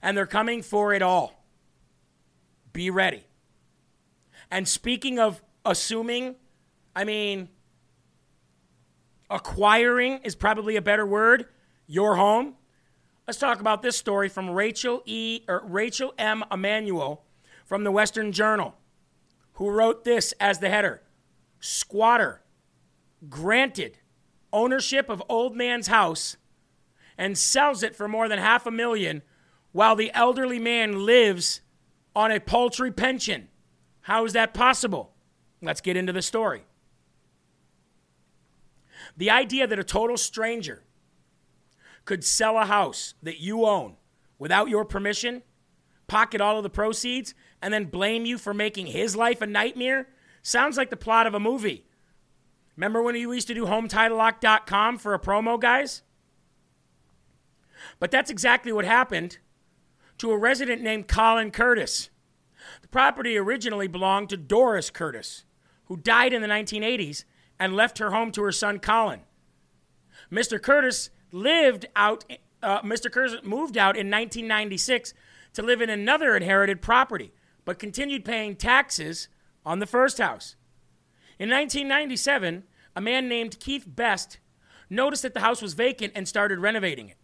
and they're coming for it all. Be ready. And speaking of assuming, I mean, acquiring is probably a better word, your home. Let's talk about this story from Rachel M. Emanuel, from the Western Journal, who wrote this as the header: squatter granted ownership of old man's house and sells it for more than $500,000 while the elderly man lives on a paltry pension. How is that possible? Let's get into the story. The idea that a total stranger could sell a house that you own without your permission, pocket all of the proceeds, and then blame you for making his life a nightmare sounds like the plot of a movie. Remember when you used to do HomeTitleLock.com for a promo, guys? But that's exactly what happened to a resident named Colin Curtis. The property originally belonged to Doris Curtis, who died in the 1980s and left her home to her son Colin. Mr. Curtis moved out in 1996 to live in another inherited property, but continued paying taxes on the first house. In 1997, a man named Keith Best noticed that the house was vacant and started renovating it.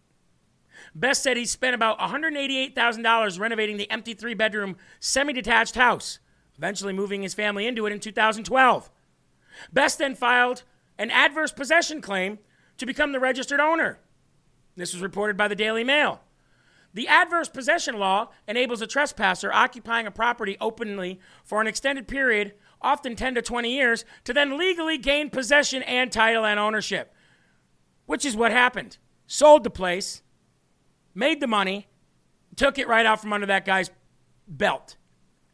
Best said he spent about $188,000 renovating the empty three-bedroom semi-detached house, eventually moving his family into it in 2012. Best then filed an adverse possession claim to become the registered owner. This was reported by the Daily Mail. The adverse possession law enables a trespasser occupying a property openly for an extended period, often 10 to 20 years, to then legally gain possession and title and ownership, which is what happened. Sold the place, made the money, took it right out from under that guy's belt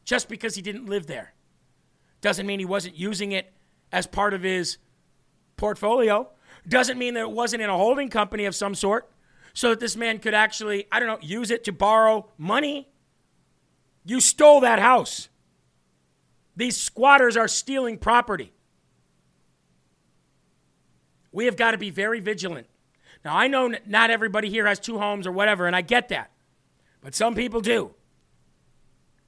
just because he didn't live there. Doesn't mean he wasn't using it as part of his portfolio. Doesn't mean that it wasn't in a holding company of some sort so that this man could actually, I don't know, use it to borrow money. You stole that house. These squatters are stealing property. We have got to be very vigilant. Now, I know not everybody here has two homes or whatever, and I get that. But some people do.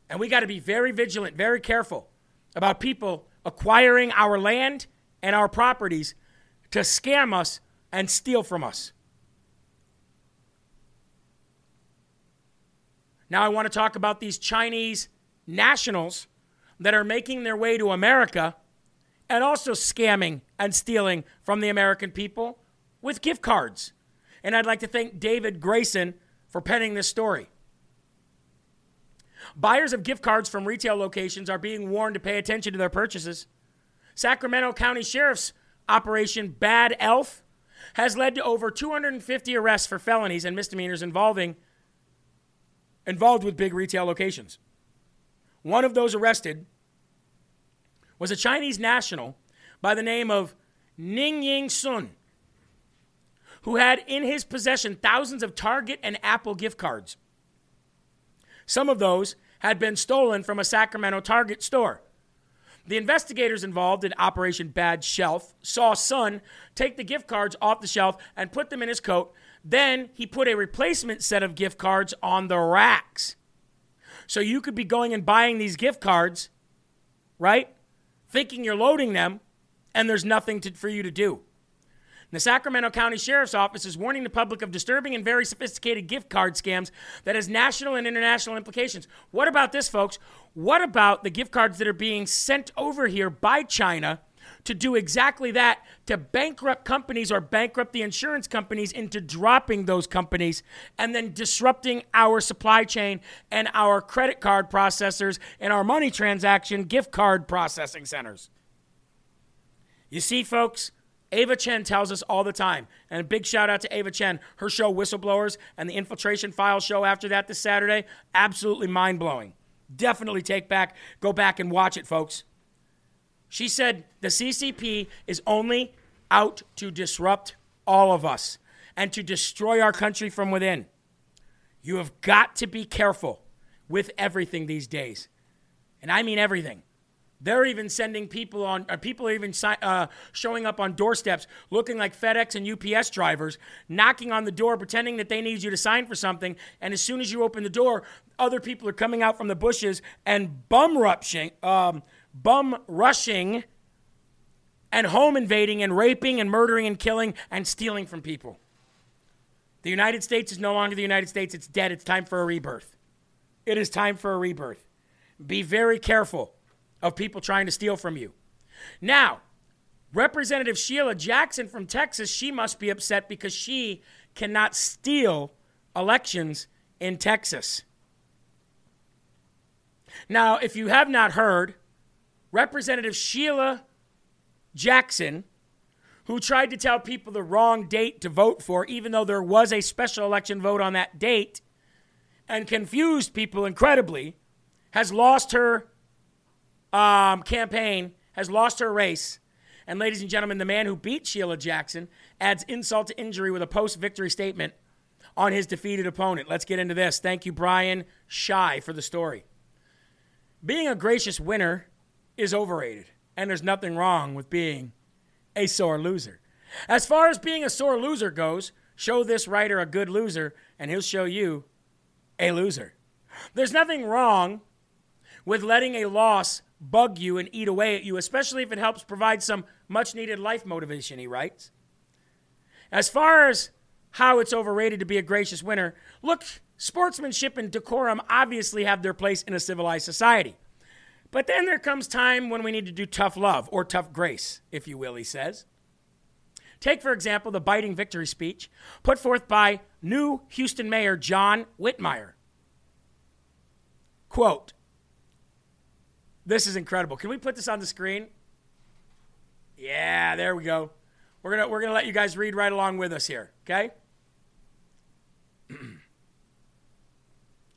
And we got to be very vigilant, very careful about people acquiring our land and our properties to scam us and steal from us. Now, I want to talk about these Chinese nationals that are making their way to America and also scamming and stealing from the American people with gift cards. And I'd like to thank David Grayson for penning this story. Buyers of gift cards from retail locations are being warned to pay attention to their purchases. Sacramento County Sheriff's Operation Bad Elf has led to over 250 arrests for felonies and misdemeanors involved with big retail locations. One of those arrested was a Chinese national by the name of Ning Sun, who had in his possession thousands of Target and Apple gift cards. Some of those had been stolen from a Sacramento Target store. The investigators involved in Operation Bad Shelf saw Sun take the gift cards off the shelf and put them in his coat. Then he put a replacement set of gift cards on the racks. So you could be going and buying these gift cards, right? Thinking you're loading them, and there's nothing for you to do. And the Sacramento County Sheriff's Office is warning the public of disturbing and very sophisticated gift card scams that has national and international implications. What about this, folks? What about the gift cards that are being sent over here by China to do exactly that, to bankrupt companies or bankrupt the insurance companies into dropping those companies and then disrupting our supply chain and our credit card processors and our money transaction gift card processing centers? You see, folks, Ava Chen tells us all the time, and a big shout out to Ava Chen, her show Whistleblowers and the Infiltration File show after that this Saturday, absolutely mind-blowing. Definitely go back and watch it, folks. She said the CCP is only out to disrupt all of us and to destroy our country from within. You have got to be careful with everything these days. And I mean everything. They're even sending showing up on doorsteps looking like FedEx and UPS drivers, knocking on the door, pretending that they need you to sign for something. And as soon as you open the door, other people are coming out from the bushes and bum rushing and home invading and raping and murdering and killing and stealing from people. The United States is no longer the United States. It's dead. It's time for a rebirth. It is time for a rebirth. Be very careful of people trying to steal from you. Now, Representative Sheila Jackson from Texas, she must be upset because she cannot steal elections in Texas. Now, if you have not heard, Representative Sheila Jackson, who tried to tell people the wrong date to vote for, even though there was a special election vote on that date, and confused people incredibly, has lost her campaign, has lost her race. And ladies and gentlemen, the man who beat Sheila Jackson adds insult to injury with a post-victory statement on his defeated opponent. Let's get into this. Thank you, Brian Shy, for the story. Being a gracious winner is overrated, and there's nothing wrong with being a sore loser. As far as being a sore loser goes, show this writer a good loser, and he'll show you a loser. There's nothing wrong with letting a loss bug you and eat away at you, especially if it helps provide some much-needed life motivation, he writes. As far as how it's overrated to be a gracious winner, look, sportsmanship and decorum obviously have their place in a civilized society. But then there comes time when we need to do tough love, or tough grace, if you will, he says. Take, for example, the biting victory speech put forth by new Houston Mayor John Whitmire. Quote, this is incredible. Can we put this on the screen? Yeah, there we go. We're gonna let you guys read right along with us here, okay?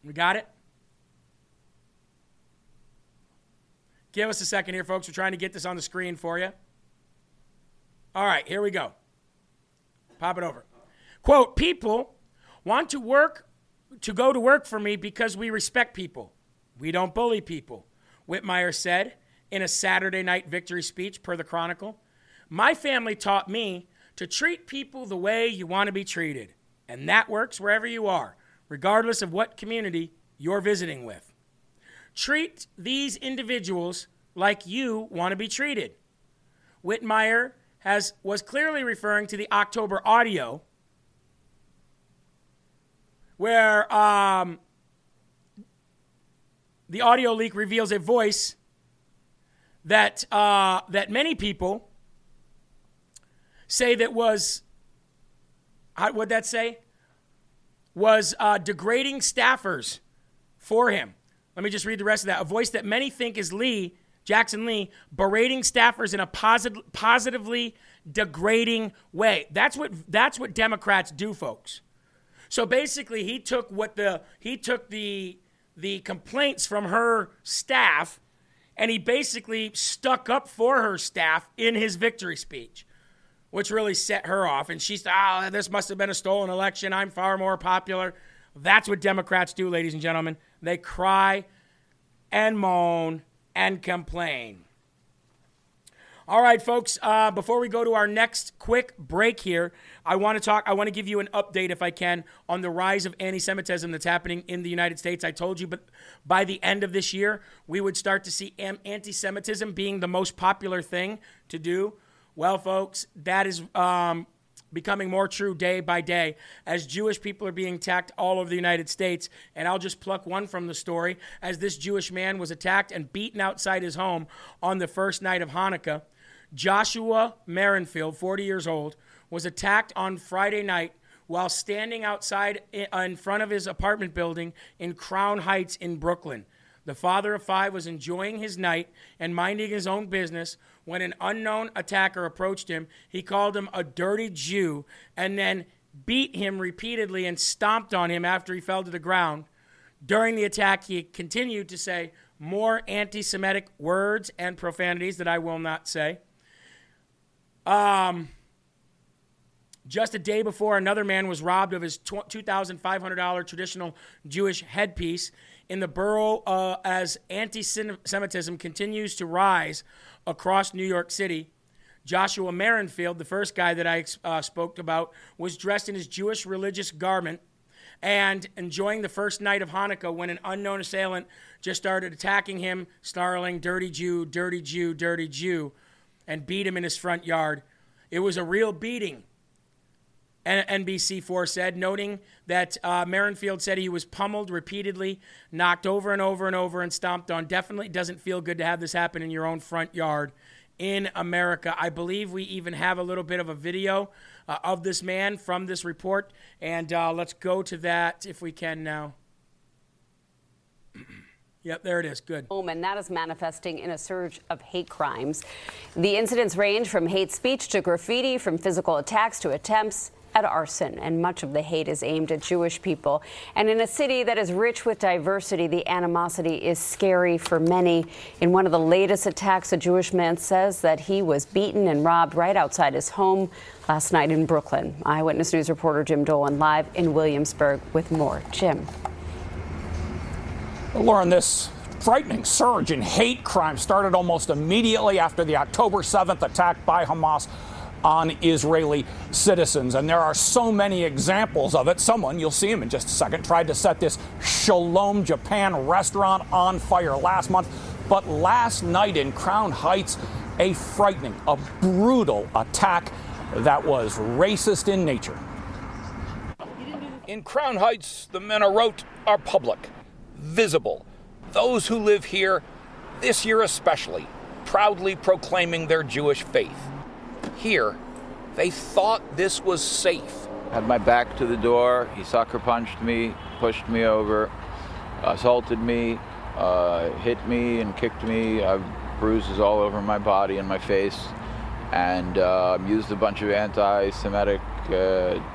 We got it? Give us a second here, folks. We're trying to get this on the screen for you. All right, here we go. Pop it over. Quote, people want to work to go to work for me because we respect people. We don't bully people, Whitmire said in a Saturday night victory speech per the Chronicle. My family taught me to treat people the way you want to be treated, and that works wherever you are, regardless of what community you're visiting with. Treat these individuals like you want to be treated. Whitmire was clearly referring to the October audio where the audio leak reveals a voice that that many people say that was, what'd that say? Was degrading staffers for him. Let me just read the rest of that. A voice that many think is Lee, Jackson Lee, berating staffers in a positively degrading way. That's what Democrats do, folks. So basically, he took the complaints from her staff, and he basically stuck up for her staff in his victory speech, which really set her off. And she said, "Oh, this must have been a stolen election. I'm far more popular." That's what Democrats do, ladies and gentlemen. They cry and moan and complain. All right, folks, before we go to our next quick break here, I want to give you an update, if I can, on the rise of anti-Semitism that's happening in the United States. I told you, but by the end of this year, we would start to see anti-Semitism being the most popular thing to do. Well, folks, that is becoming more true day by day as Jewish people are being attacked all over the United States. And I'll just pluck one from the story. As this Jewish man was attacked and beaten outside his home on the first night of Hanukkah, Joshua Merrenfield, 40 years old, was attacked on Friday night while standing outside in front of his apartment building in Crown Heights in Brooklyn. The father of five was enjoying his night and minding his own business when an unknown attacker approached him. He called him a dirty Jew and then beat him repeatedly and stomped on him after he fell to the ground. During the attack, he continued to say more anti-Semitic words and profanities that I will not say. Just a day before, another man was robbed of his $2,500 traditional Jewish headpiece in the borough as anti-Semitism continues to rise across New York City. Joshua Merrenfield, the first guy that I spoke about, was dressed in his Jewish religious garment and enjoying the first night of Hanukkah when an unknown assailant just started attacking him, snarling, "Dirty Jew, dirty Jew, dirty Jew," and beat him in his front yard. It was a real beating, NBC4 said, noting that Merrenfield said he was pummeled repeatedly, knocked over and over and over, and stomped on. Definitely doesn't feel good to have this happen in your own front yard in America. I believe we even have a little bit of a video of this man from this report, and let's go to that if we can now. Yep, there it is. Good. And that is manifesting in a surge of hate crimes. The incidents range from hate speech to graffiti, from physical attacks to attempts at arson, and much of the hate is aimed at Jewish people. And in a city that is rich with diversity, the animosity is scary for many. In one of the latest attacks, a Jewish man says that he was beaten and robbed right outside his home last night in Brooklyn. Eyewitness News reporter Jim Dolan live in Williamsburg with more. Jim. Well, Lauren, this frightening surge in hate crime started almost immediately after the October 7th attack by Hamas on Israeli citizens. And there are so many examples of it. Someone, you'll see him in just a second, tried to set this Shalom Japan restaurant on fire last month. But last night in Crown Heights, a frightening, a brutal attack that was racist in nature. In Crown Heights, the minaret are public, visible. Those who live here, this year especially, proudly proclaiming their Jewish faith. Here, they thought this was safe. I had my back to the door. He sucker punched me, pushed me over, assaulted me, hit me and kicked me. I have bruises all over my body and my face. and used a bunch of anti-Semitic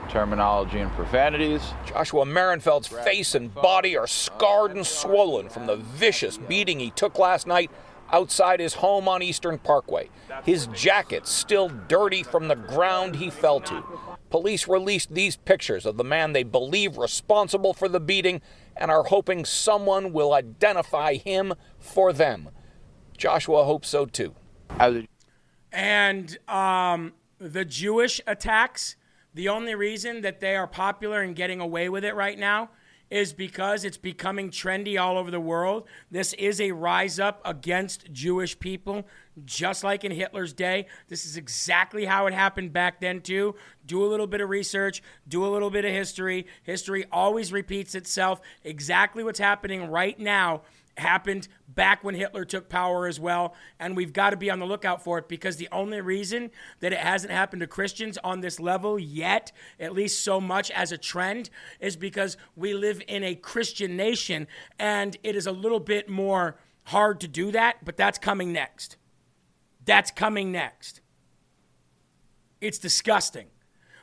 terminology and profanities. Joshua Ehrenfeld's face and body are scarred and swollen from the vicious beating he took last night outside his home on Eastern Parkway. His jacket still dirty from the ground he fell to. Police released these pictures of the man they believe responsible for the beating and are hoping someone will identify him for them. Joshua hopes so, too. And the Jewish attacks, the only reason that they are popular and getting away with it right now is because it's becoming trendy all over the world. This is a rise up against Jewish people, just like in Hitler's day. This is exactly how it happened back then, too. Do a little bit of research. Do a little bit of history. History always repeats itself. Exactly what's happening right now happened back when Hitler took power as well, and we've got to be on the lookout for it, because the only reason that it hasn't happened to Christians on this level yet, at least so much as a trend, is because we live in a Christian nation, and it is a little bit more hard to do that, but that's coming next. That's coming next. It's disgusting.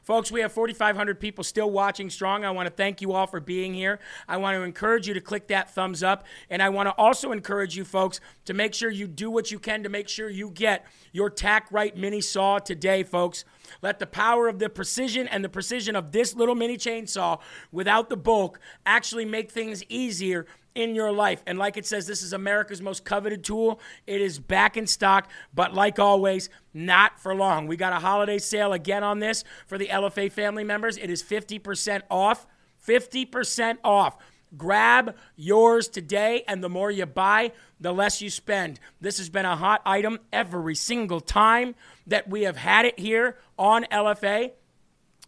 Folks, we have 4,500 people still watching strong. I want to thank you all for being here. I want to encourage you to click that thumbs up. And I want to also encourage you, folks, to make sure you do what you can to make sure you get your Tack Right mini saw today, folks. Let the power of the precision and the precision of this little mini chainsaw without the bulk actually make things easier in your life. And like it says, this is America's most coveted tool. It is back in stock, but like always, not for long. We got a holiday sale again on this for the LFA family members. It is 50% off. 50% off. Grab yours today, and the more you buy, the less you spend. This has been a hot item every single time that we have had it here on LFA.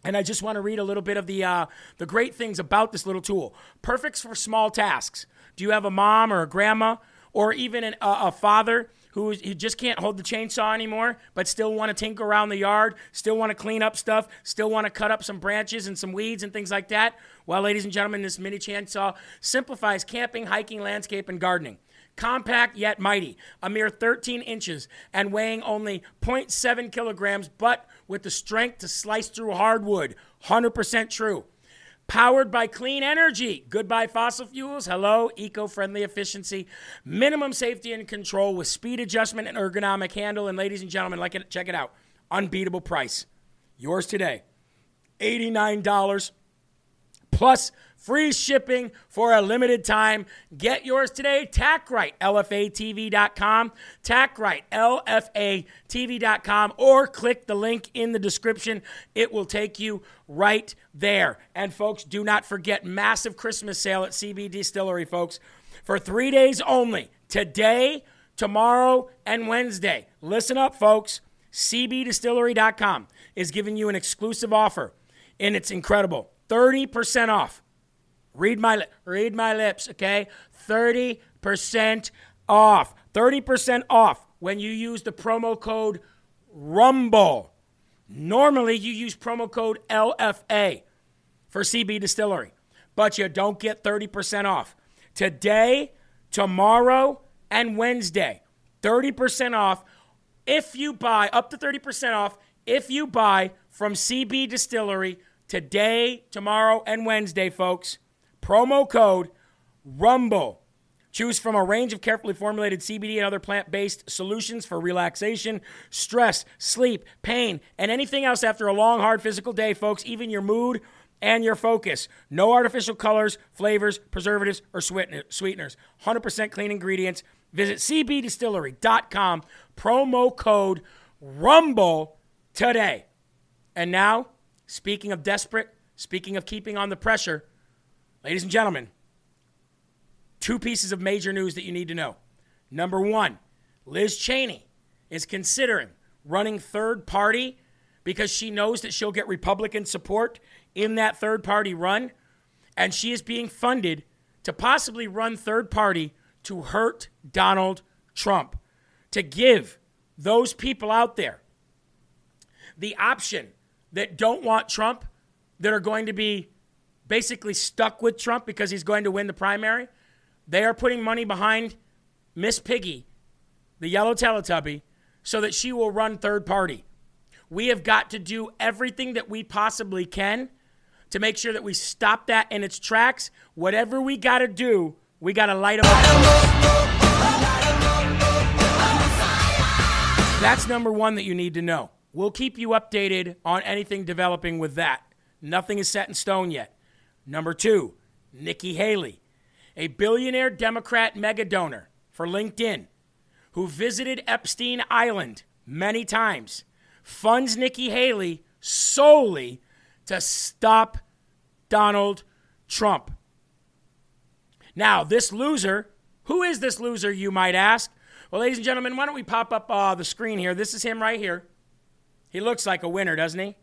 And I just want to read a little bit of the great things about this little tool. Perfect for small tasks. Do you have a mom or a grandma or even a father who just can't hold the chainsaw anymore, but still want to tinker around the yard, still want to clean up stuff, still want to cut up some branches and some weeds and things like that? Well, ladies and gentlemen, this mini chainsaw simplifies camping, hiking, landscape, and gardening. Compact yet mighty, a mere 13 inches and weighing only 0.7 kilograms, but with the strength to slice through hardwood. 100% true. Powered by clean energy. Goodbye fossil fuels. Hello, eco-friendly efficiency. Minimum safety and control with speed adjustment and ergonomic handle. And ladies and gentlemen, like it, check it out. Unbeatable price. Yours today. $89 plus free shipping for a limited time. Get yours today. Tack Right, LFATV.com. Tack Right, LFATV.com. Or click the link in the description. It will take you right there. And, folks, do not forget massive Christmas sale at CB Distillery, folks. For 3 days only. Today, tomorrow, and Wednesday. Listen up, folks. CBDistillery.com is giving you an exclusive offer. And it's incredible. 30% off. Read my lips, okay? 30% off. 30% off when you use the promo code RUMBLE. Normally, you use promo code LFA for CB Distillery, but you don't get 30% off. Today, tomorrow, and Wednesday, 30% off if you buy, up to 30% off if you buy from CB Distillery today, tomorrow, and Wednesday, folks. Promo code RUMBLE. Choose from a range of carefully formulated CBD and other plant-based solutions for relaxation, stress, sleep, pain, and anything else after a long, hard physical day, folks, even your mood and your focus. No artificial colors, flavors, preservatives, or sweeteners. 100% clean ingredients. Visit cbdistillery.com. Promo code RUMBLE today. And now, speaking of desperate, speaking of keeping on the pressure, ladies and gentlemen, two pieces of major news that you need to know. Number one, Liz Cheney is considering running third party because she knows that she'll get Republican support in that third party run, and she is being funded to possibly run third party to hurt Donald Trump, to give those people out there the option that don't want Trump, that are going to be basically stuck with Trump because he's going to win the primary. They are putting money behind Miss Piggy, the yellow Teletubby, so that she will run third party We have got to do everything that we possibly can to make sure that we stop that in its tracks. Whatever we got to do, we got to light them up. That's number one that you need to know. We'll keep you updated on anything developing with that. Nothing is set in stone yet. Number two, Nikki Haley, a billionaire Democrat mega donor for LinkedIn, who visited Epstein Island many times, funds Nikki Haley solely to stop Donald Trump. Now, this loser, who is this loser, you might ask? Well, ladies and gentlemen, why don't we pop up the screen here? This is him right here. He looks like a winner, doesn't he?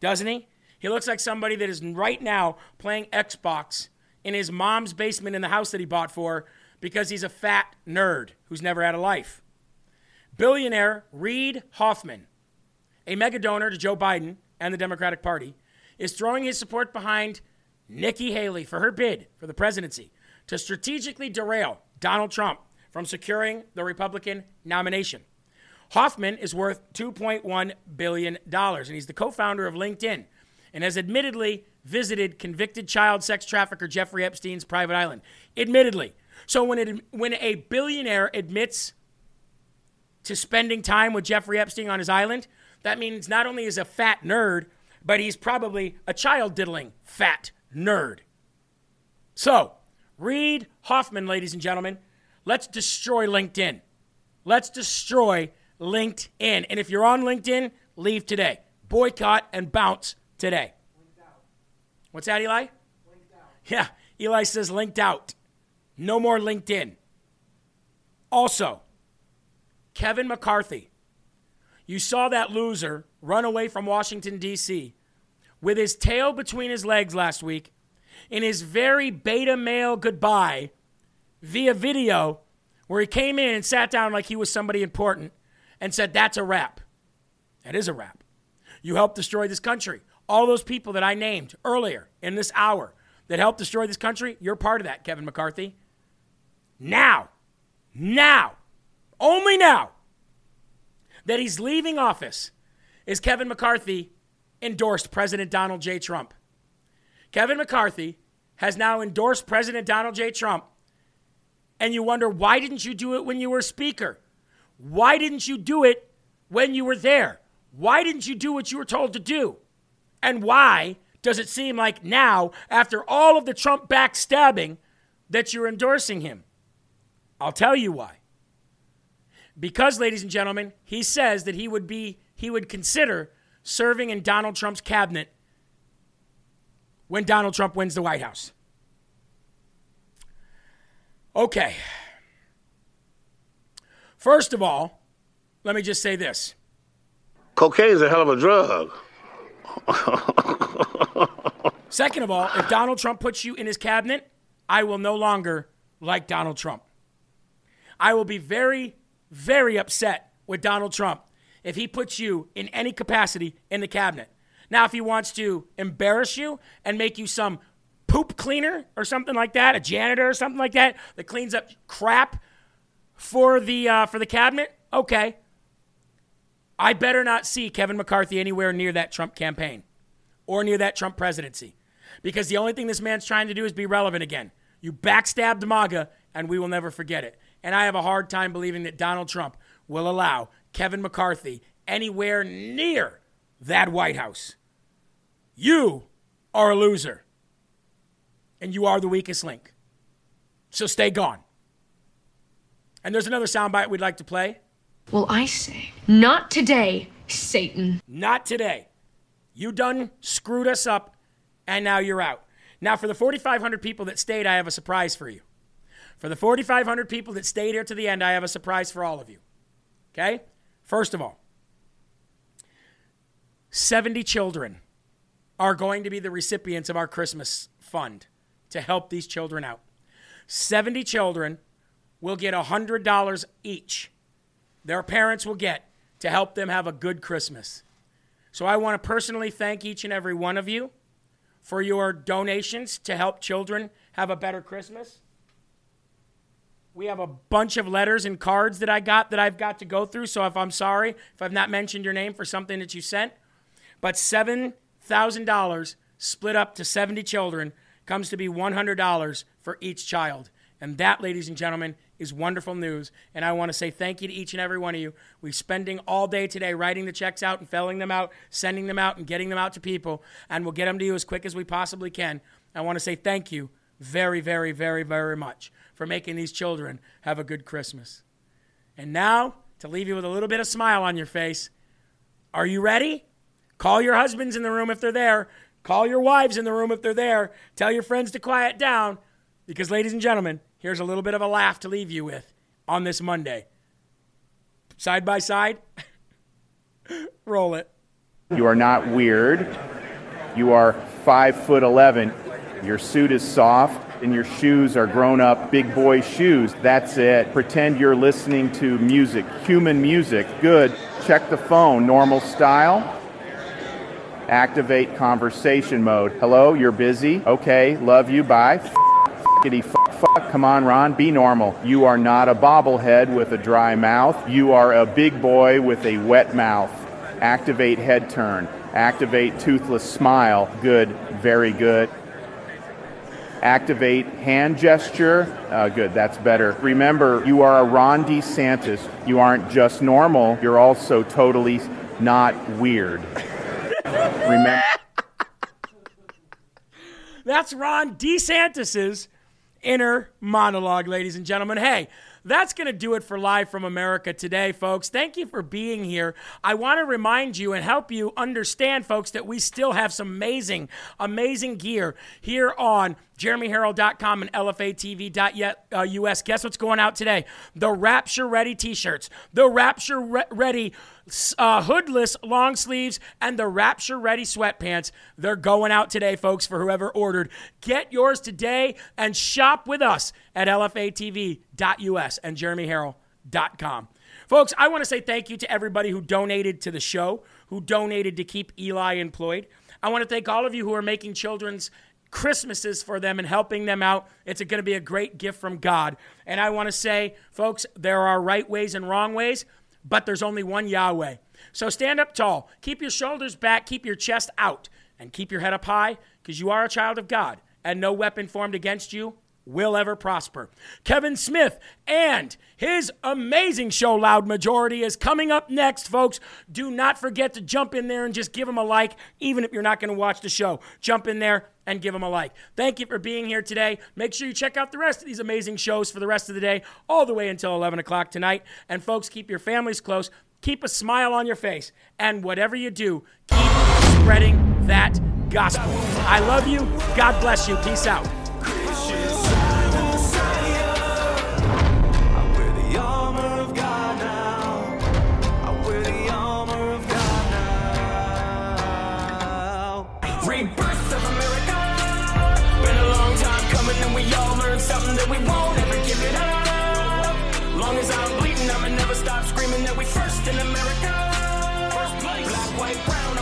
Doesn't he? He looks like somebody that is right now playing Xbox in his mom's basement in the house that he bought for because he's a fat nerd who's never had a life. Billionaire Reid Hoffman, a mega donor to Joe Biden and the Democratic Party, is throwing his support behind Nikki Haley for her bid for the presidency to strategically derail Donald Trump from securing the Republican nomination. Hoffman is worth $2.1 billion, and he's the co-founder of LinkedIn and has admittedly visited convicted child sex trafficker Jeffrey Epstein's private island. Admittedly. So when a billionaire admits to spending time with Jeffrey Epstein on his island, that means not only is a fat nerd, but he's probably a child-diddling fat nerd. So, Reid Hoffman, ladies and gentlemen, let's destroy LinkedIn. Let's destroy LinkedIn. And if you're on LinkedIn, leave today. Boycott and bounce today. Linked out. What's that, Eli? Linked out. Yeah, Eli says linked out. No more LinkedIn. Also, Kevin McCarthy. You saw that loser run away from Washington, D.C. with his tail between his legs last week in his very beta male goodbye via video where he came in and sat down like he was somebody important and said, that's a wrap. That is a wrap. You helped destroy this country. All those people that I named earlier in this hour that helped destroy this country, you're part of that, Kevin McCarthy. Now, only now that he's leaving office is Kevin McCarthy endorsed President Donald J. Trump. Kevin McCarthy has now endorsed President Donald J. Trump. And you wonder, why didn't you do it when you were speaker? Why didn't you do it when you were there? Why didn't you do what you were told to do? And why does it seem like now, after all of the Trump backstabbing, that you're endorsing him? I'll tell you why. Because, ladies and gentlemen, he says that he would consider serving in Donald Trump's cabinet when Donald Trump wins the White House. Okay, first of all, let me just say this. Cocaine is a hell of a drug. Second of all, if Donald Trump puts you in his cabinet, I will no longer like Donald Trump. I will be very, very upset with Donald Trump if he puts you in any capacity in the cabinet. Now, if he wants to embarrass you and make you some poop cleaner or something like that, a janitor or something like that cleans up crap for the cabinet, okay. I better not see Kevin McCarthy anywhere near that Trump campaign or near that Trump presidency, because the only thing this man's trying to do is be relevant again. You backstabbed MAGA, and we will never forget it. And I have a hard time believing that Donald Trump will allow Kevin McCarthy anywhere near that White House. You are a loser. And you are the weakest link. So stay gone. And there's another soundbite we'd like to play. Well, I say, not today, Satan. Not today. You done screwed us up, and now you're out. Now, for the 4,500 people that stayed, I have a surprise for you. For the 4,500 people that stayed here to the end, I have a surprise for all of you. Okay? First of all, 70 children are going to be the recipients of our Christmas fund to help these children out. 70 children will get $100 each. Their parents will get to help them have a good Christmas. So I want to personally thank each and every one of you for your donations to help children have a better Christmas. We have a bunch of letters and cards that I got that I've got to go through. So if I'm sorry, if I've not mentioned your name for something that you sent, but $7,000 split up to 70 children comes to be $100 for each child. And that, ladies and gentlemen, is wonderful news. And I want to say thank you to each and every one of you. We're spending all day today writing the checks out and filling them out, sending them out and getting them out to people. And we'll get them to you as quick as we possibly can. I want to say thank you very, very, very, very much for making these children have a good Christmas. And now, to leave you with a little bit of smile on your face, are you ready? Call your husbands in the room if they're there. Call your wives in the room if they're there. Tell your friends to quiet down because, ladies and gentlemen, here's a little bit of a laugh to leave you with on this Monday. Side by side, roll it. You are not weird. You are 5'11". Your suit is soft, and your shoes are grown-up big boy shoes. That's it. Pretend you're listening to music, human music. Good. Check the phone, normal style. Activate conversation mode. Hello, you're busy. Okay, love you, bye. Fuck. Come on, Ron, be normal. You are not a bobblehead with a dry mouth. You are a big boy with a wet mouth. Activate head turn. Activate toothless smile. Good, very good. Activate hand gesture. Good, that's better. Remember, you are a Ron DeSantis. You aren't just normal. You're also totally not weird. Remember. That's Ron DeSantis' inner monologue, ladies and gentlemen. Hey, that's going to do it for Live from America today, folks. Thank you for being here. I want to remind you and help you understand, folks, that we still have some amazing, amazing gear here on JeremyHarrell.com and LFATV.us. Guess what's going out today? The Rapture Ready t-shirts, the Rapture Ready hoodless long sleeves, and the Rapture Ready sweatpants. They're going out today, folks, for whoever ordered. Get yours today and shop with us at LFATV.us and JeremyHarrell.com. Folks, I want to say thank you to everybody who donated to the show, who donated to keep Eli employed. I want to thank all of you who are making children's Christmases for them and helping them out. It's going to be a great gift from God. And I want to say, folks, there are right ways and wrong ways, but there's only one Yahweh. So stand up tall, keep your shoulders back, keep your chest out, and keep your head up high, because you are a child of God, and no weapon formed against you will ever prosper. Kevin Smith and his amazing show, Loud Majority, is coming up next, folks. Do not forget to jump in there and just give him a like, even if you're not going to watch the show. Jump in there and give them a like. Thank you for being here today. Make sure you check out the rest of these amazing shows for the rest of the day, all the way until 11 o'clock tonight. And folks, keep your families close. Keep a smile on your face. And whatever you do, keep spreading that gospel. I love you. God bless you. Peace out. Something that we won't ever give it up. Long as I'm bleeding, I'ma never stop screaming that we first in America. First place. Black, white, brown.